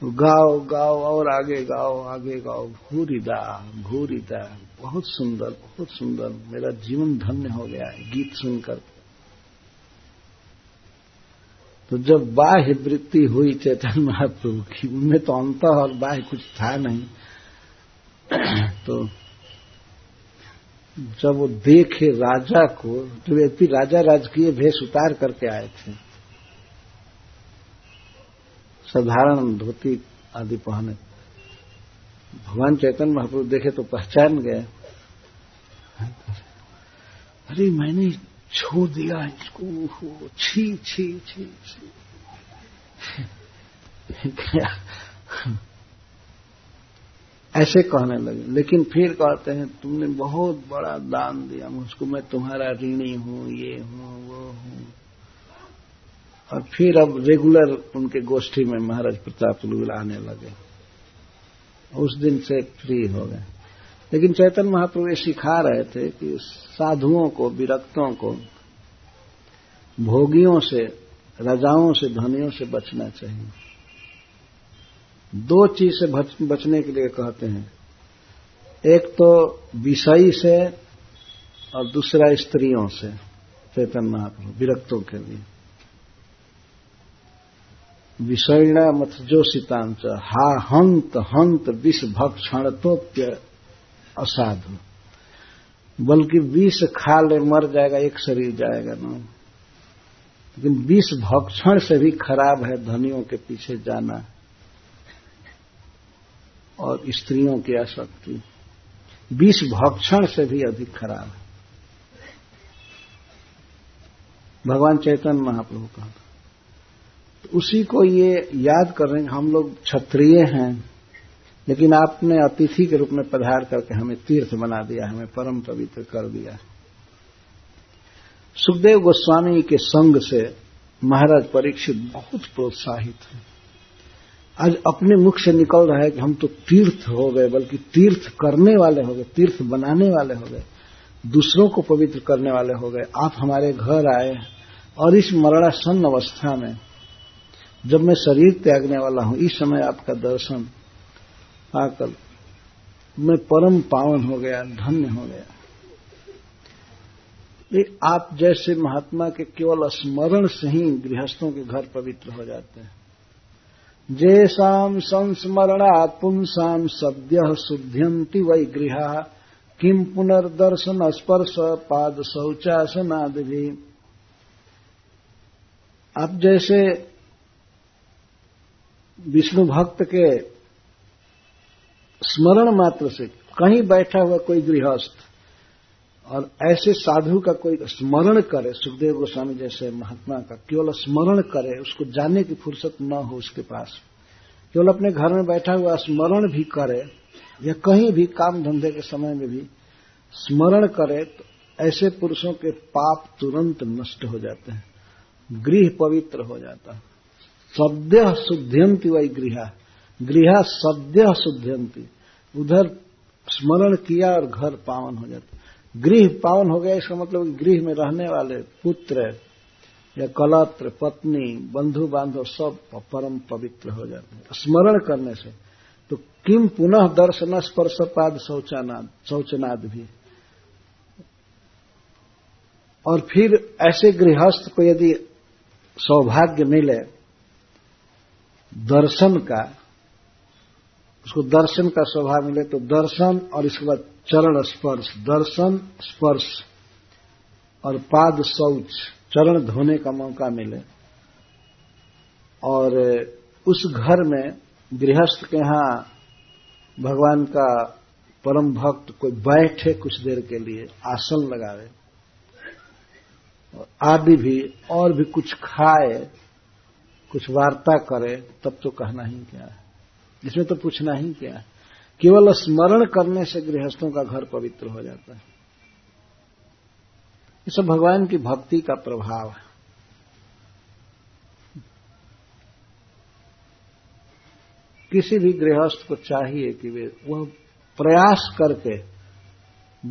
तो गाओ गाओ और आगे गाओ आगे गाओ भूरिदा भूरिदा, बहुत सुंदर बहुत सुंदर, मेरा जीवन धन्य हो गया है गीत सुनकर। तो जब बाह्य वृत्ति हुई चैतन्य महाप्रभु की, उनमें तो अंतः और बाह्य कुछ था नहीं, तो जब वो देखे राजा को, तो वे भी राजा राजकीय भेष उतार करके आए थे, साधारण धोती आदि पहने, भगवान चैतन्य महाप्रभु देखे तो पहचान गए, अरे मैंने छोड़ दिया इसको, छी छी छी छी क्या ऐसे कहने लगे। लेकिन फिर कहते हैं तुमने बहुत बड़ा दान दिया मुझको, मैं तुम्हारा ऋणी हूं, ये हूं वो हूं। और फिर अब रेगुलर उनके गोष्ठी में महाराज प्रताप लूल आने लगे, उस दिन से फ्री हो गए। लेकिन चैतन्य महाप्रभु सिखा रहे थे कि साधुओं को, विरक्तों को, भोगियों से, राजाओं से, धनियों से बचना चाहिए। दो चीज से बच, बचने के लिए कहते हैं, एक तो विषयी से और दूसरा स्त्रियों से। चैतन्य महाप्रभु विरक्तों के लिए विषयिणा मथजोषितांच हा हंत हंत विषभक्षणतोप्य असाधु, बल्कि विष खा ले मर जाएगा एक शरीर जाएगा ना, लेकिन विष भक्षण से भी खराब है धनियों के पीछे जाना और स्त्रियों की आसक्ति, विष भक्षण से भी अधिक खराब है। भगवान चैतन्य महाप्रभु का तो उसी को ये याद कर रहे हैं, हम लोग क्षत्रिय हैं लेकिन आपने अतिथि के रूप में पधार करके हमें तीर्थ बना दिया, हमें परम पवित्र कर दिया। सुखदेव गोस्वामी के संग से महाराज परीक्षित बहुत प्रोत्साहित है। आज अपने मुख से निकल रहा है कि हम तो तीर्थ हो गए, बल्कि तीर्थ करने वाले हो गए, तीर्थ बनाने वाले हो गए, दूसरों को पवित्र करने वाले हो गए। आप हमारे घर आए और इस मरणासन अवस्था में जब मैं शरीर त्यागने वाला हूं, इस समय आपका दर्शन आकर मैं परम पावन हो गया, धन्य हो गया। ये आप जैसे महात्मा के केवल स्मरण से ही गृहस्थों के घर पवित्र हो जाते हैं। जैसाम संस्मरणात् पुंसाम सद्यः शुद्ध्यन्ति वै गृहाः किम पुनर्दर्शन स्पर्श पाद शौचासनादि। आप जैसे विष्णु भक्त के स्मरण मात्र से, कहीं बैठा हुआ कोई गृहस्थ और ऐसे साधु का कोई स्मरण करे, सुखदेव गोस्वामी जैसे महात्मा का केवल स्मरण करे, उसको जाने की फुर्सत न हो उसके पास, केवल अपने घर में बैठा हुआ स्मरण भी करे या कहीं भी काम धंधे के समय में भी स्मरण करे, तो ऐसे पुरुषों के पाप तुरंत नष्ट हो जाते हैं, गृह पवित्र हो जाता है। सद्यः शुद्ध्यन्ति वै गृहा, गृह सद्य शुद्ध्यन्ति, उधर स्मरण किया और घर पावन हो जाता। गृह पावन हो गया इसका मतलब गृह में रहने वाले पुत्र या कलत्र, पत्नी, बंधु बांधव सब परम पवित्र हो जाते हैं स्मरण करने से। तो किम पुनः दर्शन स्पर्श पाद शौचनाद शौचनाद भी। और फिर ऐसे गृहस्थ को यदि सौभाग्य मिले दर्शन का, उसको दर्शन का स्वभाव मिले, तो दर्शन और इसके बाद चरण स्पर्श, दर्शन स्पर्श और पाद शौच, चरण धोने का मौका मिले, और उस घर में गृहस्थ के यहां भगवान का परम भक्त कोई बैठे कुछ देर के लिए, आसन लगावे आदि भी, और भी कुछ खाए, कुछ वार्ता करे तब तो कहना ही क्या है, इसमें तो पूछना ही क्या है। केवल स्मरण करने से गृहस्थों का घर पवित्र हो जाता है। ये सब भगवान की भक्ति का प्रभाव है। किसी भी गृहस्थ को चाहिए कि वे वह प्रयास करके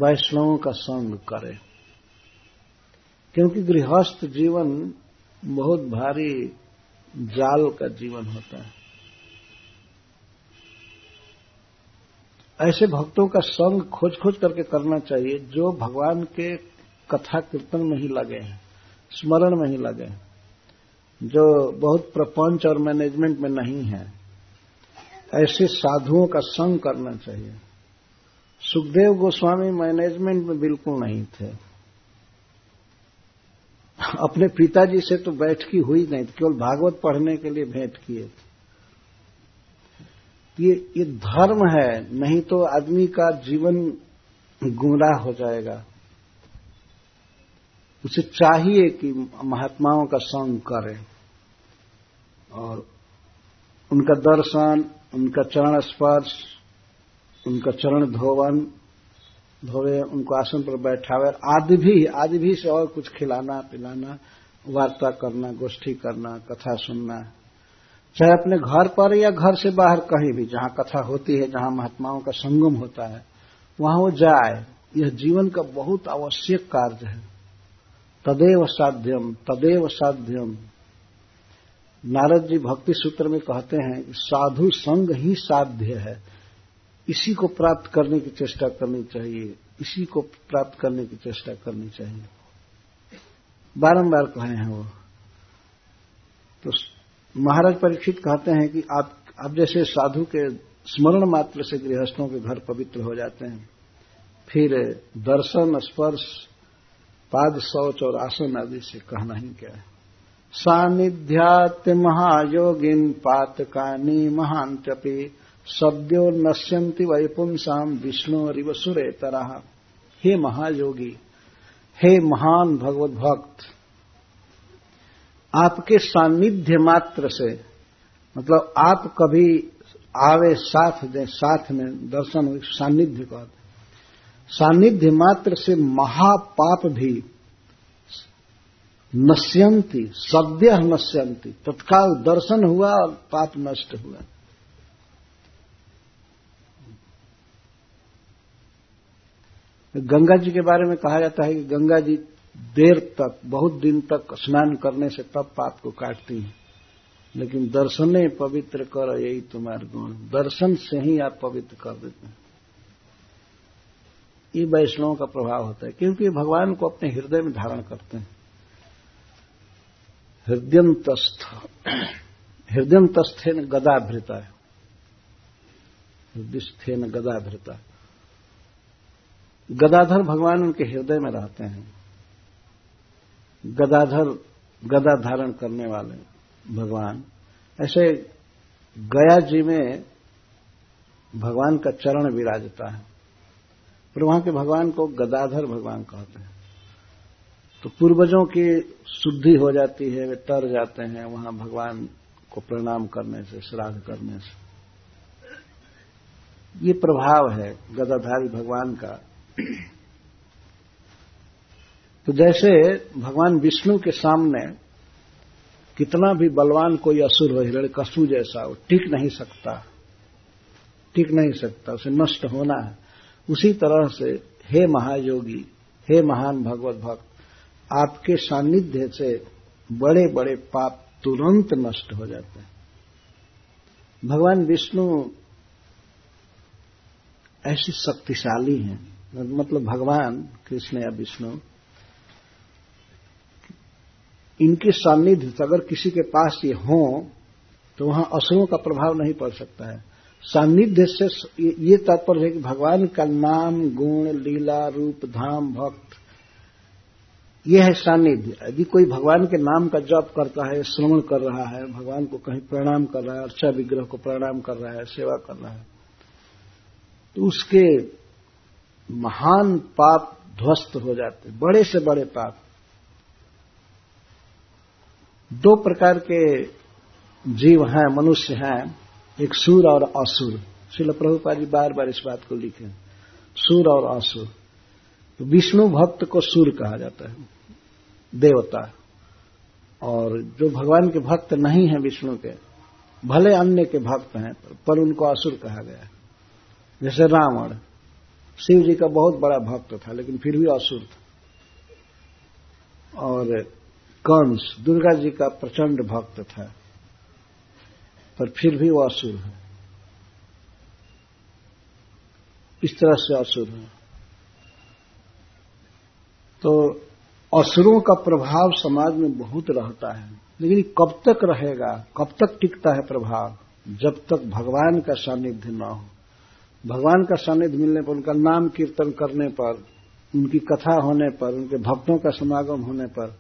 वैष्णवों का संग करे, क्योंकि गृहस्थ जीवन बहुत भारी जाल का जीवन होता है। ऐसे भक्तों का संग खोज खोज करके करना चाहिए जो भगवान के कथा कीर्तन में ही लगे हैं, स्मरण में ही लगे हैं, जो बहुत प्रपंच और मैनेजमेंट में नहीं है। ऐसे साधुओं का संग करना चाहिए। सुखदेव गोस्वामी मैनेजमेंट में बिल्कुल नहीं थे। अपने पिताजी से तो बैठकी हुई नहीं, केवल भागवत पढ़ने के लिए भेंट किए। ये ये धर्म है, नहीं तो आदमी का जीवन गुमराह हो जाएगा। उसे चाहिए कि महात्माओं का संग करे और उनका दर्शन, उनका चरण स्पर्श, उनका चरण धोवन धोवे, उनको आसन पर बैठावे आदि भी आदि भी से और कुछ खिलाना पिलाना, वार्ता करना, गोष्ठी करना, कथा सुनना, चाहे अपने घर पर या घर से बाहर कहीं भी जहां कथा होती है, जहां महात्माओं का संगम होता है, वहां वो जाए। यह जीवन का बहुत आवश्यक कार्य है। तदेव साध्यम, तदेव साध्यम। नारद जी भक्ति सूत्र में कहते हैं साधु संग ही साध्य है। इसी को प्राप्त करने की चेष्टा करनी चाहिए, इसी को प्राप्त करने की चेष्टा करनी चाहिए, बारंबार कहे हैं वो। तो महाराज परीक्षित कहते हैं कि आप आप जैसे साधु के स्मरण मात्र से गृहस्थों के घर पवित्र हो जाते हैं, फिर दर्शन, स्पर्श, पाद शौच और आसन आदि से कहना ही क्या है। सानिध्यात् महायोगिन पातकानि महांत्यपि सद्यो नश्यन्ति वैपुंसां विष्णुरिव सुरेतरः। हे महायोगी, हे महान भगवत भक्त, आपके सानिध्य मात्र से, मतलब आप कभी आवे साथ दे, साथ में दर्शन सानिध्य का, सानिध्य मात्र से महापाप भी नश्यन्ति, सद्यः नश्यन्ति, तत्काल दर्शन हुआ और पाप नष्ट हुआ। गंगा जी के बारे में कहा जाता है कि गंगा जी देर तक, बहुत दिन तक स्नान करने से तब पाप को काटती है, लेकिन दर्शने पवित्र कर यही तुम्हारे गुण। दर्शन से ही आप पवित्र कर देते हैं। ये वैष्णवों का प्रभाव होता है, क्योंकि भगवान को अपने हृदय में धारण करते हैं। हृदयंतस्थ, हृदयंतस्थेन गदाभृता, हृदयस्थेन गदाभृता। गदाधर भगवान उनके हृदय में रहते हैं। गदाधर, गदा धारण करने वाले भगवान। ऐसे गया जी में भगवान का चरण विराजता है, पर वहां के भगवान को गदाधर भगवान कहते हैं। तो पूर्वजों की शुद्धि हो जाती है, वे तर जाते हैं वहां भगवान को प्रणाम करने से, श्राद्ध करने से। ये प्रभाव है गदाधारी भगवान का। तो जैसे भगवान विष्णु के सामने कितना भी बलवान कोई असुर हो, हिरण्यकश्यप जैसा हो, टिक नहीं सकता, टिक नहीं सकता, उसे नष्ट होना है। उसी तरह से हे महायोगी, हे महान भगवत भक्त, आपके सानिध्य से बड़े बड़े पाप तुरंत नष्ट हो जाते हैं। भगवान विष्णु ऐसे शक्तिशाली हैं, मतलब भगवान कृष्ण या विष्णु, इनके सानिध्य अगर किसी के पास ये हो तो वहां असुरों का प्रभाव नहीं पड़ सकता है। सानिध्य से ये तात्पर्य है कि भगवान का नाम, गुण, लीला, रूप, धाम, भक्त, ये है सानिध्य। यदि कोई भगवान के नाम का जप करता है, श्रवण कर रहा है, भगवान को कहीं प्रणाम कर रहा है, अर्चा विग्रह को प्रणाम कर रहा है, सेवा कर रहा है, तो उसके महान पाप ध्वस्त हो जाते, बड़े से बड़े पाप। दो प्रकार के जीव हैं, मनुष्य हैं, एक सुर और असुर। श्रील प्रभुपाद जी बार बार इस बात को लिखे, सुर और असुर। तो विष्णु भक्त को सुर कहा जाता है, देवता। और जो भगवान के भक्त नहीं हैं विष्णु के, भले अन्य के भक्त हैं, पर उनको असुर कहा गया है। जैसे रावण शिव जी का बहुत बड़ा भक्त था, लेकिन फिर भी असुर था। और कंस दुर्गा जी का प्रचंड भक्त था, पर फिर भी वो असुर है। इस तरह से असुर है। तो असुरों का प्रभाव समाज में बहुत रहता है, लेकिन कब तक रहेगा, कब तक टिकता है प्रभाव? जब तक भगवान का सानिध्य न हो। भगवान का सानिध्य मिलने पर, उनका नाम कीर्तन करने पर, उनकी कथा होने पर, उनके भक्तों का समागम होने पर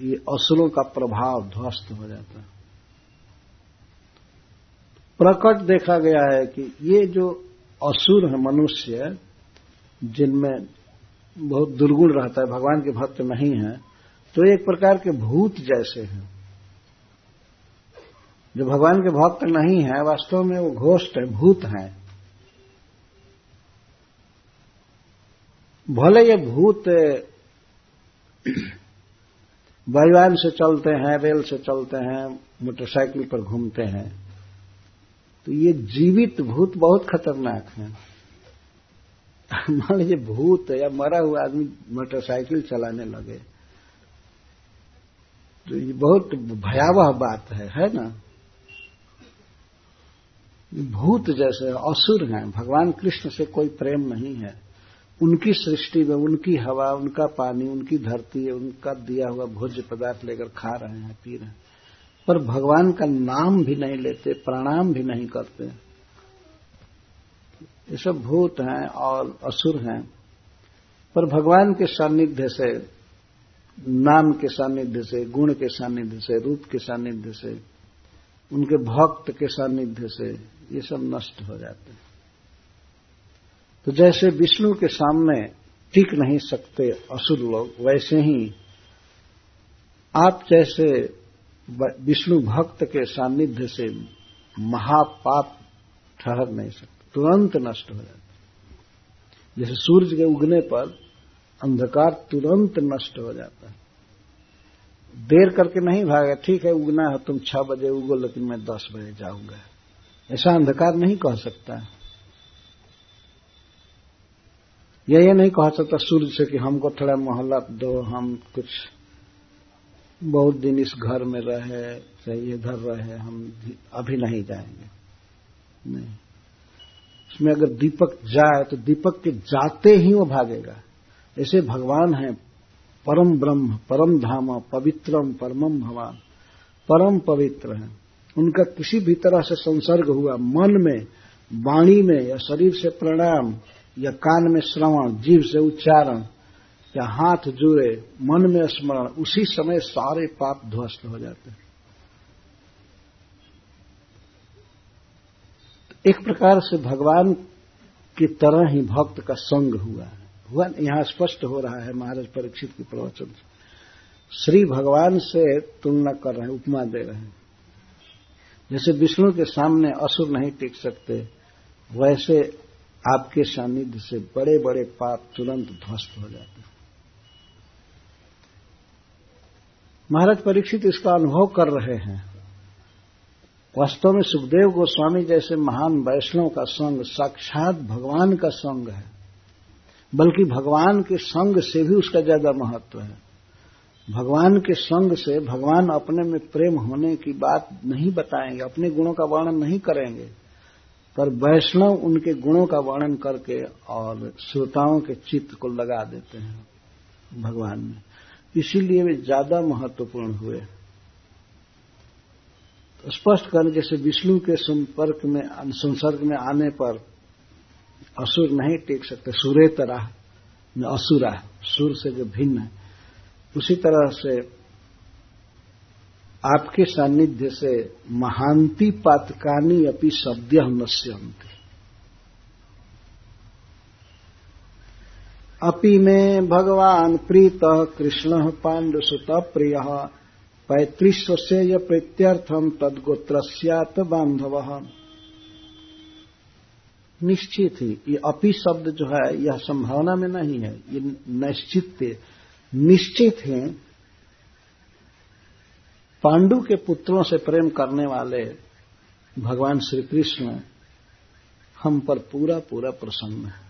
ये असुरों का प्रभाव ध्वस्त हो जाता है। प्रकट देखा गया है कि ये जो असुर है मनुष्य, जिनमें बहुत दुर्गुण रहता है, भगवान के भक्त नहीं है, तो एक प्रकार के भूत जैसे हैं। जो भगवान के भक्त नहीं है, वास्तव में वो घोष्ट है, भूत हैं। भले ये भूत वायुयान से चलते हैं, रेल से चलते हैं, मोटरसाइकिल पर घूमते हैं, तो ये जीवित भूत बहुत खतरनाक है। मान लीजिए भूत या मरा हुआ आदमी मोटरसाइकिल चलाने लगे, तो ये बहुत भयावह बात है, है ना? भूत जैसे असुर हैं। भगवान कृष्ण से कोई प्रेम नहीं है। उनकी सृष्टि में उनकी हवा, उनका पानी, उनकी धरती, उनका दिया हुआ भोज्य पदार्थ लेकर खा रहे हैं, पी रहे हैं, पर भगवान का नाम भी नहीं लेते, प्रणाम भी नहीं करते। ये सब भूत हैं और असुर हैं। पर भगवान के सानिध्य से, नाम के सानिध्य से, गुण के सानिध्य से, रूप के सानिध्य से, उनके भक्त के सानिध्य से ये सब नष्ट हो जाते हैं। तो जैसे विष्णु के सामने टिक नहीं सकते असुर लोग, वैसे ही आप जैसे विष्णु भक्त के सानिध्य से महापाप ठहर नहीं सकते, तुरंत नष्ट हो जाता। जैसे सूरज के उगने पर अंधकार तुरंत नष्ट हो जाता है। देर करके नहीं भागा, ठीक है उगना है, तुम छह बजे उगो, लेकिन मैं दस बजे जाऊंगा, ऐसा अंधकार नहीं कह सकता। या ये नहीं कह सकता सूरज से कि हमको थोड़ा मोहल्ला दो, हम कुछ बहुत दिन इस घर में रहे, चाहे इधर रहे, हम अभी नहीं जाएंगे। नहीं, इसमें अगर दीपक जाए तो दीपक के जाते ही वो भागेगा। ऐसे भगवान है परम ब्रह्म, परम धाम, पवित्रम परमम भवान, परम पवित्र है। उनका किसी भी तरह से संसर्ग हुआ, मन में, वाणी में, या शरीर से प्रणाम, या कान में श्रवण, जीभ से उच्चारण, या हाथ जुड़े, मन में स्मरण, उसी समय सारे पाप ध्वस्त हो जाते हैं। एक प्रकार से भगवान की तरह ही भक्त का संग हुआ है। हुआ यहां स्पष्ट हो रहा है महाराज परीक्षित के प्रवचन से। श्री भगवान से तुलना कर रहे हैं, उपमा दे रहे हैं। जैसे विष्णु के सामने असुर नहीं टिक सकते, वैसे आपके सानिध्य से बड़े बड़े पाप तुरंत ध्वस्त हो जाते हैं। महाराज परीक्षित इसका अनुभव कर रहे हैं। वास्तव में सुखदेव गोस्वामी जैसे महान वैष्णव का संग साक्षात भगवान का संग है, बल्कि भगवान के संग से भी उसका ज्यादा महत्व है। भगवान के संग से, भगवान अपने में प्रेम होने की बात नहीं बताएंगे, अपने गुणों का वर्णन नहीं करेंगे, पर वैष्णव उनके गुणों का वर्णन करके और श्रोताओं के चित्त को लगा देते हैं भगवान में। इसीलिए वे ज्यादा महत्वपूर्ण हुए। तो स्पष्ट करने, जैसे विष्णु के संपर्क में, संसर्ग में आने पर असुर नहीं टिक सकते, सुरेतरा में असुरा, सुर से जो भिन्न है, उसी तरह से आपके सानिध्य से महांति पातकानी अपि शब्द्यः नश्यन्ति। अपि में भगवान प्रीतः कृष्णः पाण्डुसुतः प्रियः पैतृस्वस्य य प्रीत्यर्थम तद्गोत्र स्यात् बांधवः। निश्चित ही ये अपि शब्द जो है यह संभावना में नहीं है, ये निश्चित निश्चित है। पांडु के पुत्रों से प्रेम करने वाले भगवान श्री कृष्ण हम पर पूरा पूरा प्रसन्न है।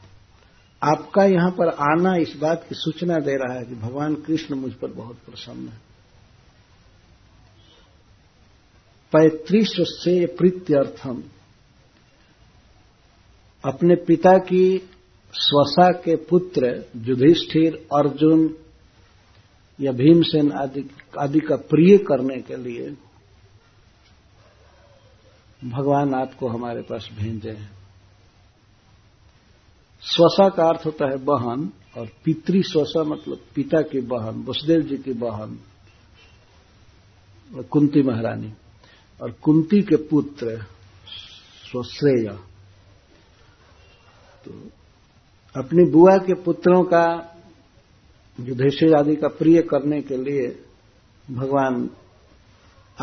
आपका यहां पर आना इस बात की सूचना दे रहा है कि भगवान कृष्ण मुझ पर बहुत प्रसन्न है। पैतृष्व से प्रीत्यर्थम, अपने पिता की स्वसा के पुत्र युधिष्ठिर, अर्जुन या भीमसेन आदि आदि का प्रिय करने के लिए भगवान आपको हमारे पास भेजे हैं। स्वसा का अर्थ होता है बहन, और पितृ स्वसा मतलब पिता की बहन, वसुदेव जी की बहन कुंती महारानी, और कुंती के पुत्र स्वश्रेय। तो अपनी बुआ के पुत्रों का युधिष्ठिर आदि का प्रिय करने के लिए भगवान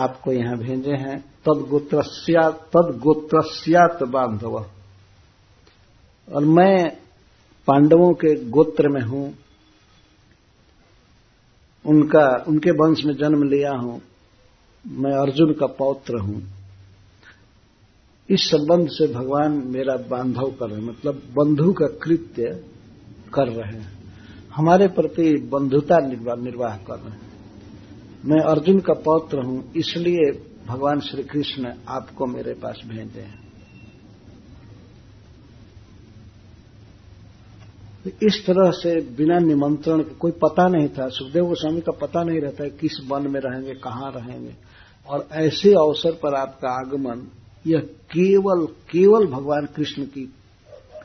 आपको यहां भेजे हैं। तद्गोत्रस्या तद्गोत्रस्यात् बांधव, और मैं पांडवों के गोत्र में हूं, उनका उनके वंश में जन्म लिया हूं, मैं अर्जुन का पौत्र हूं। इस संबंध से भगवान मेरा बांधव कर रहे हैं, मतलब बंधु का कृत्य कर रहे हैं, हमारे प्रति बंधुता निर्वाह कर रहे हैं। मैं अर्जुन का पौत्र हूं, इसलिए भगवान श्री कृष्ण आपको मेरे पास भेजे हैं। इस तरह से बिना निमंत्रण के, कोई पता नहीं था, सुखदेव गोस्वामी का पता नहीं रहता है किस वन में रहेंगे, कहां रहेंगे, और ऐसे अवसर पर आपका आगमन यह केवल केवल भगवान कृष्ण की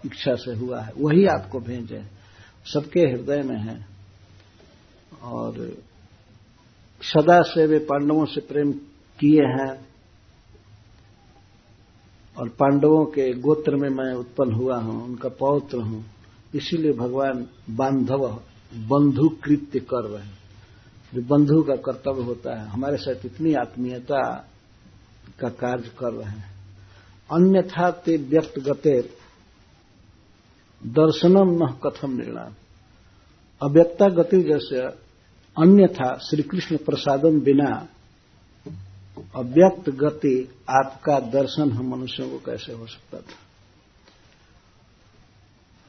इच्छा से हुआ है। वही आपको भेजे हैं, सबके हृदय में है। और सदा से वे पांडवों से प्रेम किए हैं, और पांडवों के गोत्र में मैं उत्पन्न हुआ हूं, उनका पौत्र हूं, इसीलिए भगवान बांधव बंधु कृत्य कर रहे हैं जो बंधु का कर्तव्य होता है। हमारे साथ इतनी आत्मीयता का कार्य कर रहे हैं। अन्यथा ते व्यक्तगते दर्शनम न कथम निर्णाम, अव्यक्ता गति जैसे अन्यथा श्री कृष्ण प्रसादम बिना अव्यक्त गति आपका दर्शन हम मनुष्यों को कैसे हो सकता था।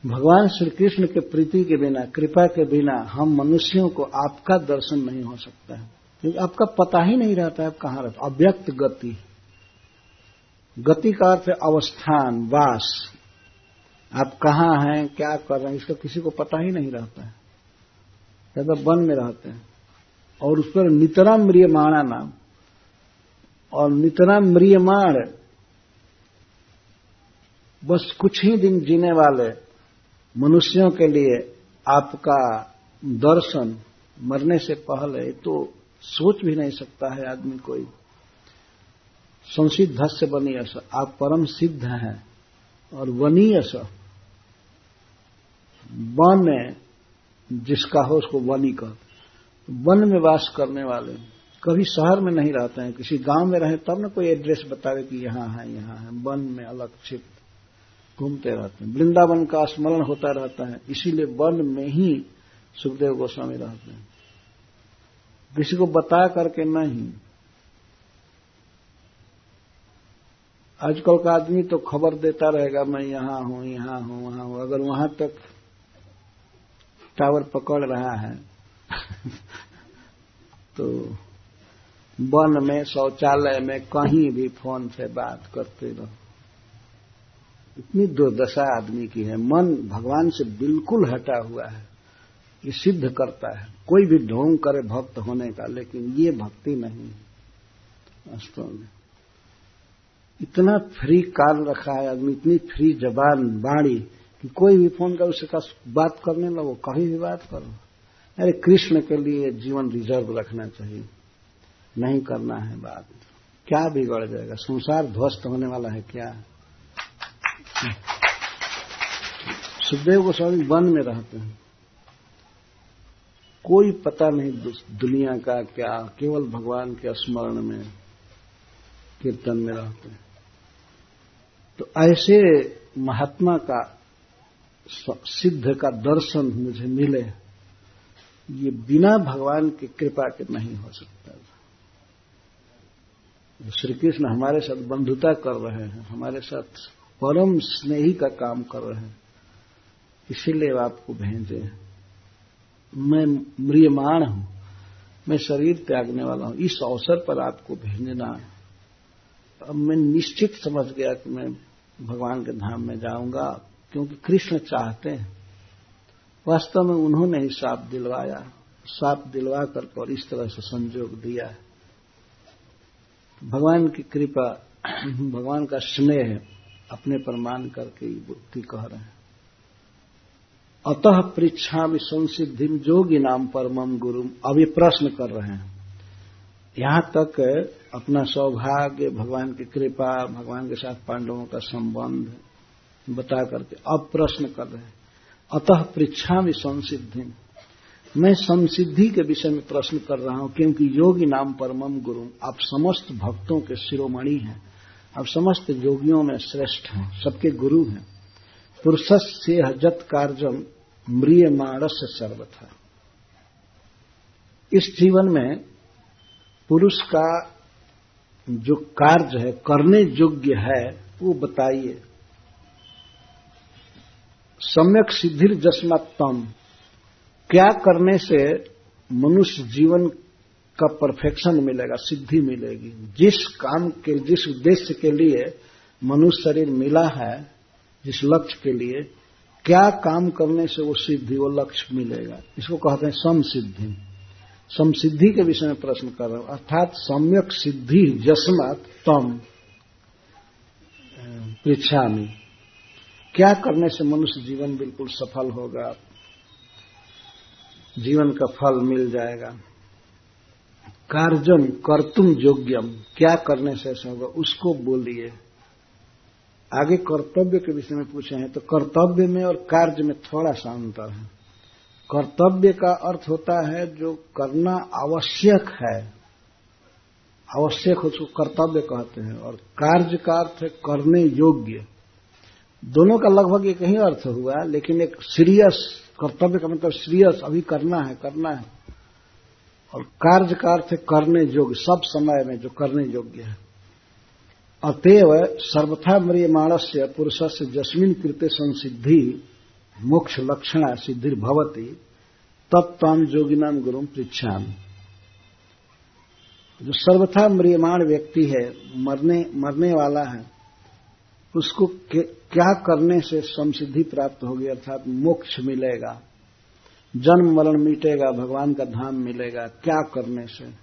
भगवान श्री कृष्ण के प्रीति के बिना, कृपा के बिना हम मनुष्यों को आपका दर्शन नहीं हो सकता है, क्योंकि आपका पता ही नहीं रहता है आप कहां रहते। अव्यक्त गति, गति का अर्थ है अवस्थान, वास, आप कहां हैं, क्या कर रहे हैं, इसका किसी को पता ही नहीं रहता है। ज्यादा वन में रहते हैं, और उस पर नितराम म्रियमाणा नाम, और नितराम म्रियमाण बस कुछ ही दिन जीने वाले मनुष्यों के लिए आपका दर्शन मरने से पहले तो सोच भी नहीं सकता है आदमी कोई। संसिद्ध से बनी ऐसा, आप परम सिद्ध हैं और बनी ऐसा, वन जिसका हो उसको वनी का, वन में वास करने वाले, कभी शहर में नहीं रहते हैं, किसी गांव में रहे तब ना कोई एड्रेस बतावे कि यहां है यहां है, वन में अलक्षित घूमते रहते हैं। वृंदावन का स्मरण होता रहता है, इसीलिए वन में ही सुखदेव गोस्वामी रहते हैं, किसी को बता करके नहीं। आजकल का आदमी तो खबर देता रहेगा, मैं यहां हूं यहां हूं वहां हूं, अगर वहां तक टावर पकड़ रहा है तो वन में, शौचालय में, कहीं भी फोन से बात करते रहो। इतनी दुर्दशा आदमी की है, मन भगवान से बिल्कुल हटा हुआ है। ये सिद्ध करता है, कोई भी ढोंग करे भक्त होने का, लेकिन ये भक्ति नहीं है वास्तव में। इतना फ्री काल रखा है आदमी, इतनी फ्री जबान बाणी कि कोई भी फोन कर उसका बात करने लगो, कहीं भी बात करो। अरे कृष्ण के लिए जीवन रिजर्व रखना चाहिए, नहीं करना है बात, क्या बिगड़ जाएगा, संसार ध्वस्त होने वाला है क्या। सुखदेव गोस्वामी वन में रहते हैं, कोई पता नहीं दुनिया का क्या, केवल भगवान के स्मरण में कीर्तन में रहते हैं। तो ऐसे महात्मा का सिद्ध का दर्शन मुझे मिले, ये बिना भगवान की कृपा के नहीं हो सकता। श्री कृष्ण हमारे साथ बंधुता कर रहे हैं, हमारे साथ परम स्नेही का काम कर रहे हैं, इसीलिए आपको भेजे। मैं म्रियमाण हूं, मैं शरीर त्यागने वाला हूं, इस अवसर पर आपको भेजना। अब मैं निश्चित समझ गया कि मैं भगवान के धाम में जाऊंगा, क्योंकि कृष्ण चाहते हैं। वास्तव में उन्होंने ही श्राप दिलवाया, श्राप दिलवा करके और इस तरह से संजोग दिया है। भगवान की कृपा, भगवान का स्नेह अपने पर मान करके बुद्धि कह रहे हैं। अतः पृच्छामि संसिद्धिम योगिनाम परमम गुरुम। अब ये प्रश्न कर रहे हैं। यहां तक अपना सौभाग्य, भगवान की कृपा, भगवान के साथ पांडवों का संबंध बता करके अब प्रश्न कर रहे हैं। अतः पृच्छामि संसिद्धिम, मैं संसिद्धि के विषय में प्रश्न कर रहा हूं, क्योंकि योगी नाम परमम गुरुम, आप समस्त भक्तों के शिरोमणि हैं, आप समस्त योगियों में श्रेष्ठ हैं, सबके गुरु हैं। पुरुषस्य हजत कार्यम म्रियमाणस्य सर्वथा। इस जीवन में पुरुष का जो कार्य है, करने योग्य है, वो बताइए। सम्यक सिद्धिर जस्मात्तम, क्या करने से मनुष्य जीवन का परफेक्शन मिलेगा, सिद्धि मिलेगी। जिस काम के, जिस उद्देश्य के लिए मनुष्य शरीर मिला है, जिस लक्ष्य के लिए, क्या काम करने से वो सिद्धि, वो लक्ष्य मिलेगा, इसको कहते हैं समसिद्धि। समसिद्धि के विषय में प्रश्न कर रहा हूं। अर्थात सम्यक सिद्धि यस्मात् तम पृच्छामि, क्या करने से मनुष्य जीवन बिल्कुल सफल होगा, जीवन का फल मिल जाएगा। कार्यम कर्तुम योग्यम, क्या करने से ऐसा होगा, उसको बोलिए। आगे कर्तव्य के विषय में पूछे हैं, तो कर्तव्य में और कार्य में थोड़ा सा अंतर है। कर्तव्य का अर्थ होता है जो करना आवश्यक है, आवश्यक उसको कर्तव्य कहते हैं, और कार्य का अर्थ है करने योग्य। दोनों का लगभग एक ही अर्थ हुआ, लेकिन एक सीरियस कर्तव्य का मतलब सीरियस, अभी करना है करना है, और कार्य का अर्थ करने योग्य, सब समय में जो करने योग्य है। अतएव सर्वथा म्रियमाणस्य पुरुषस्य यस्मिन् कृते संसिद्धि मोक्ष लक्षणा सिद्धिर्भवति तत्त्वां योगिनां गुरुं पृच्छामि। जो सर्वथा म्रियमाण व्यक्ति है, मरने मरने वाला है, उसको क्या करने से समसिद्धि प्राप्त होगी, अर्थात मोक्ष मिलेगा, जन्म मरण मिटेगा, भगवान का धाम मिलेगा, क्या करने से।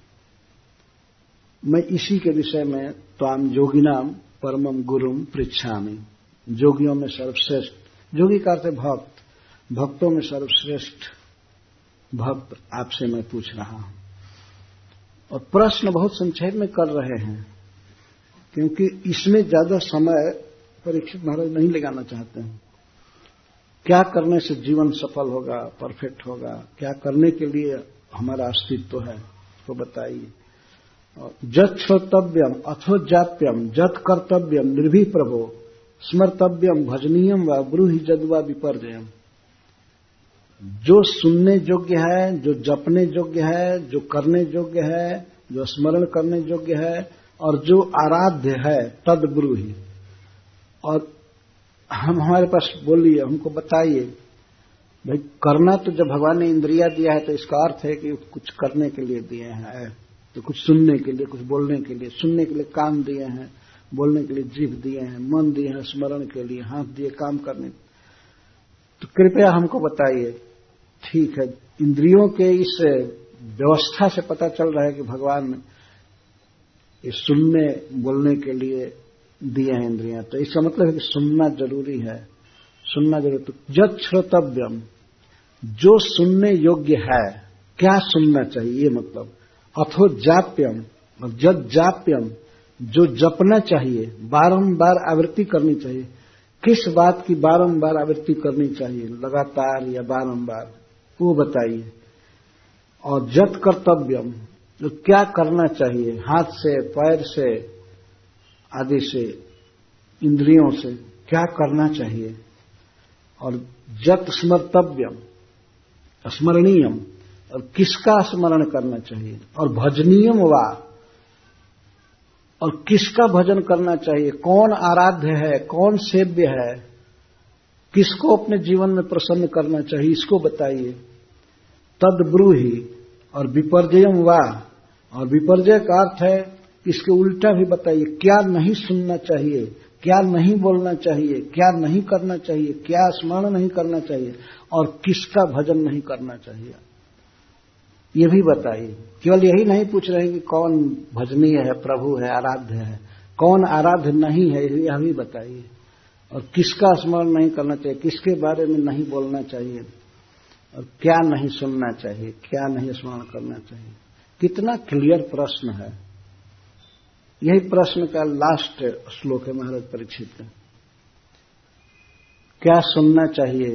मैं इसी के विषय में त्वाम योगिनाम परमम गुरुम पृच्छामि, योगियों में सर्वश्रेष्ठ, योगी का अर्थ भक्त, भक्तों में सर्वश्रेष्ठ भक्त आपसे मैं पूछ रहा हूं। और प्रश्न बहुत संक्षेप में कर रहे हैं, क्योंकि इसमें ज्यादा समय परीक्षित महाराज नहीं लगाना चाहते हैं। क्या करने से जीवन सफल होगा, परफेक्ट होगा, क्या करने के लिए हमारा अस्तित्व है, तो बताइए। जत श्रोतव्यम अथो जाप्यम जत कर्तव्यम निर्भी प्रभो स्मर्तव्यम भजनीयम व ब्रूहि जद व विपर्जयम। जो सुनने योग्य है, जो जपने योग्य है, जो करने योग्य है, जो स्मरण करने योग्य है, और जो आराध्य है, तद ब्रूहि, और हम हमारे पास बोलिए, हमको बताइए। भाई करना तो जब भगवान ने इंद्रिया दिया है, तो इसका अर्थ है कि कुछ करने के लिए दिए हैं, तो कुछ सुनने के लिए, कुछ बोलने के लिए। सुनने के लिए कान दिए हैं, बोलने के लिए जीभ दिए हैं, मन दिए हैं स्मरण के लिए, हाथ दिए काम करने। तो कृपया हमको बताइए। ठीक है, इंद्रियों के इस व्यवस्था से पता चल रहा है कि भगवान ये सुनने बोलने के लिए दिए हैं इंद्रियां, तो इसका मतलब है कि सुनना जरूरी है, सुनना जरूरी। तो जत श्रोतव्यम, जो सुनने योग्य है, क्या सुनना चाहिए, ये मतलब। अथो जाप्यम, जत जाप्यम, जो जपना चाहिए, बारंबार आवृत्ति करनी चाहिए। किस बात की बारंबार आवृत्ति करनी चाहिए, लगातार या बारंबार, वो बताइए। और जत कर्तव्यम, तो क्या करना चाहिए हाथ से पैर से आदि से इंद्रियों से क्या करना चाहिए, और जत स्मर्तव्यम स्मरणीयम और किसका स्मरण करना चाहिए, और भजनीयम वा और किसका भजन करना चाहिए, कौन आराध्य है कौन सेव्य है, किसको अपने जीवन में प्रसन्न करना चाहिए इसको बताइए। तद ब्रूहि और विपर्जयम वा और विपर्जय का अर्थ है इसके उल्टा भी बताइए, क्या नहीं सुनना चाहिए क्या नहीं बोलना चाहिए क्या नहीं करना चाहिए क्या स्मरण नहीं करना चाहिए और किसका भजन नहीं करना चाहिए ये भी बताइए। केवल यही नहीं पूछ रहे कि कौन भजनीय है प्रभु है आराध्य है, कौन आराध्य नहीं है यह भी बताइए, और किसका स्मरण नहीं करना चाहिए किसके बारे में नहीं बोलना चाहिए और क्या नहीं सुनना चाहिए क्या नहीं स्मरण करना चाहिए। कितना क्लियर प्रश्न है, यही प्रश्न का लास्ट श्लोक है महाराज परीक्षित का। क्या सुनना चाहिए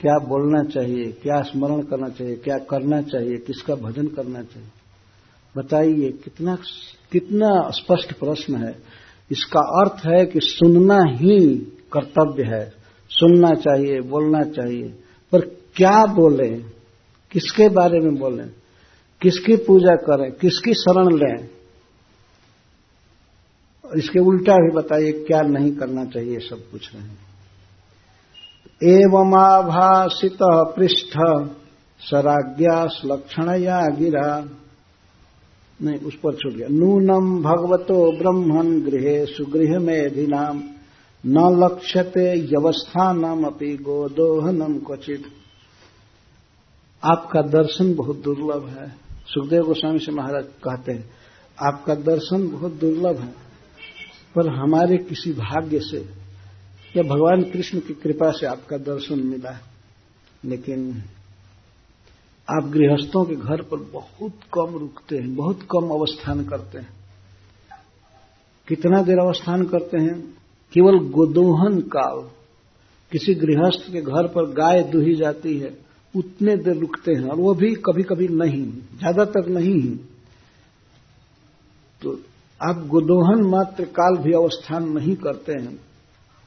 क्या बोलना चाहिए क्या स्मरण करना चाहिए क्या करना चाहिए किसका भजन करना चाहिए बताइए। कितना कितना स्पष्ट प्रश्न है, इसका अर्थ है कि सुनना ही कर्तव्य है, सुनना चाहिए बोलना चाहिए, पर क्या बोले किसके बारे में बोले किसकी पूजा करें किसकी शरण लें, इसके उल्टा भी बताइए क्या नहीं करना चाहिए सब पूछ रहे हैं। एवं आभासित पृष्ठ सराज्ञा श्लक्षणया गिरा नहीं उस पर छूट गया। नूनम भगवतो ब्रह्मन गृहे सुगृह मेधिनाम न लक्ष्यते यवस्थानम अपि गोदोहनम क्वचित्। आपका दर्शन बहुत दुर्लभ है, सुखदेव गोस्वामी से महाराज कहते हैं आपका दर्शन बहुत दुर्लभ है, पर हमारे किसी भाग्य से या भगवान कृष्ण की कृपा से आपका दर्शन मिला है, लेकिन आप गृहस्थों के घर पर बहुत कम रुकते हैं बहुत कम अवस्थान करते हैं। कितना देर अवस्थान करते हैं, केवल गोदोहन काल, किसी गृहस्थ के घर पर गाय दूही जाती है उतने देर रुकते हैं, और वो भी कभी कभी नहीं ज्यादातर नहीं। तो आप गोदोहन मात्र काल भी अवस्थान नहीं करते हैं,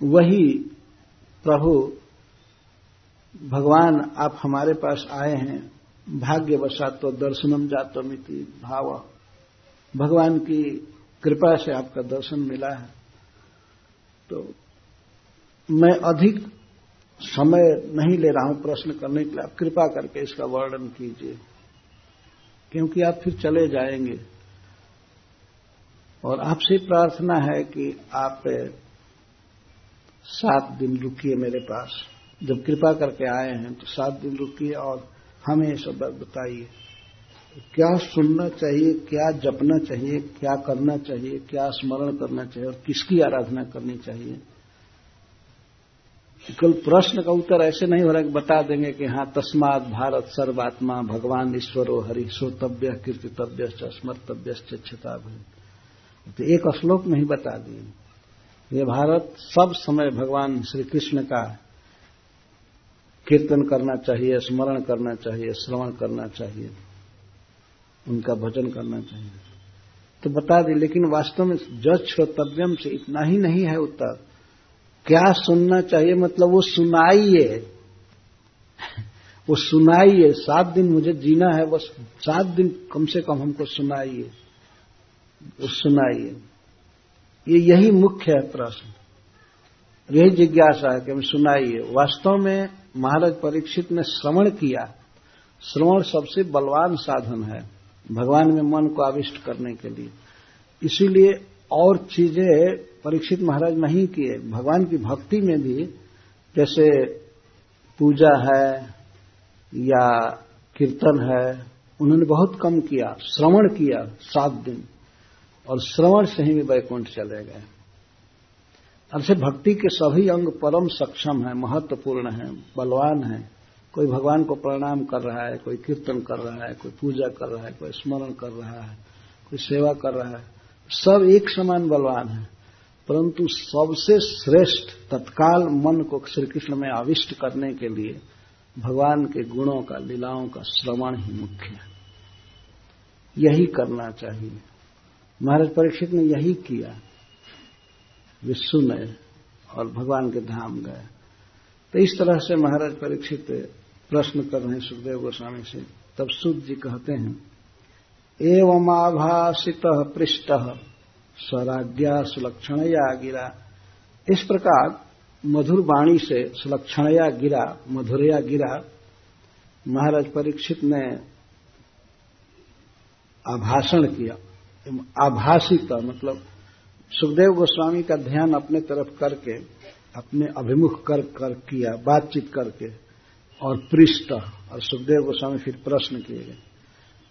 वही प्रभु भगवान आप हमारे पास आए हैं भाग्यवशात् तो दर्शनम जातमिति भाव, भगवान की कृपा से आपका दर्शन मिला है। तो मैं अधिक समय नहीं ले रहा हूं प्रश्न करने के लिए, आप कृपा करके इसका वर्णन कीजिए क्योंकि आप फिर चले जाएंगे, और आपसे प्रार्थना है कि आप सात दिन रुकिए मेरे पास, जब कृपा करके आए हैं तो सात दिन रुकिए और हमें सब बताइए क्या सुनना चाहिए क्या जपना चाहिए क्या करना चाहिए क्या स्मरण करना चाहिए और किसकी आराधना करनी चाहिए। केवल प्रश्न का उत्तर ऐसे नहीं हो रहा कि बता देंगे कि हाँ तस्मात् भारत सर्वात्मा भगवान ईश्वरो हरि श्रोतव्य कीर्तितव्य स्मर्तव्य चेता। तो एक श्लोक में ही बता दिए, ये भारत सब समय भगवान श्री कृष्ण का कीर्तन करना चाहिए स्मरण करना चाहिए श्रवण करना चाहिए उनका भजन करना चाहिए तो बता दिए। लेकिन वास्तव में जत श्रोतव्यम से इतना ही नहीं है उत्तर, क्या सुनना चाहिए मतलब वो सुनाइए वो सुनाइए, सात दिन मुझे जीना है बस सात दिन कम से कम हमको सुनाइए सुनाइए, ये यही मुख्य है प्रश्न, यही जिज्ञासा है कि हम सुनाइए। वास्तव में महाराज परीक्षित ने श्रवण किया, श्रवण सबसे बलवान साधन है भगवान में मन को आविष्ट करने के लिए, इसीलिए और चीजें परीक्षित महाराज नहीं किए। भगवान की भक्ति में भी जैसे पूजा है या कीर्तन है उन्होंने बहुत कम किया, श्रवण किया सात दिन, और श्रवण से ही वे वैकुंठ चले गए। अर्थात भक्ति के सभी अंग परम सक्षम हैं, महत्वपूर्ण हैं, बलवान हैं। कोई भगवान को प्रणाम कर रहा है, कोई कीर्तन कर रहा है, कोई पूजा कर रहा है, कोई स्मरण कर रहा है, कोई सेवा कर रहा है, सब एक समान बलवान हैं, परंतु सबसे श्रेष्ठ तत्काल मन को श्री कृष्ण में आविष्ट करने के लिए भगवान के गुणों का लीलाओं का श्रवण ही मुख्य है। यही करना चाहिए। महाराज परीक्षित ने यही किया, वे सुने और भगवान के धाम गए। तो इस तरह से महाराज परीक्षित प्रश्न कर रहे हैं सुखदेव गोस्वामी से। तब सूत जी कहते हैं, एवं आभासित पृष्ठ स्वराज्ञा सुलक्षणया गिरा। इस प्रकार मधुर वाणी से सुलक्षणया गिरा, मधुरया गिरा, महाराज परीक्षित ने आभाषण किया। आभासित मतलब सुखदेव गोस्वामी का ध्यान अपने तरफ करके, अपने अभिमुख कर कर किया, बातचीत करके। और पृष्ठ, और सुखदेव गोस्वामी फिर प्रश्न किए गए।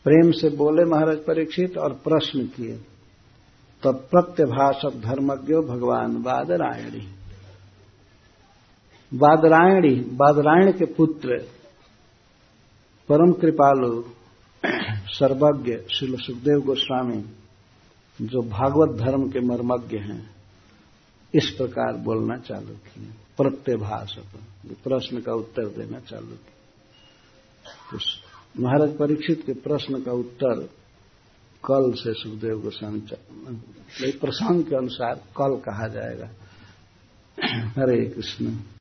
प्रेम से बोले महाराज परीक्षित और प्रश्न किए। तब प्रत्यभाषक धर्मज्ञो भगवान बादरायणी, बादरायणी बादरायण के पुत्र परम कृपालु सर्वज्ञ श्री सुखदेव गोस्वामी, जो भागवत धर्म के मर्मज्ञ हैं, इस प्रकार बोलना चालू किए। प्रत्यभाषक, प्रश्न का उत्तर देना चालू किया। तो महाराज परीक्षित के प्रश्न का उत्तर कल से सुखदेव गोस्वामी प्रसंग के अनुसार कल कहा जाएगा। हरे कृष्ण।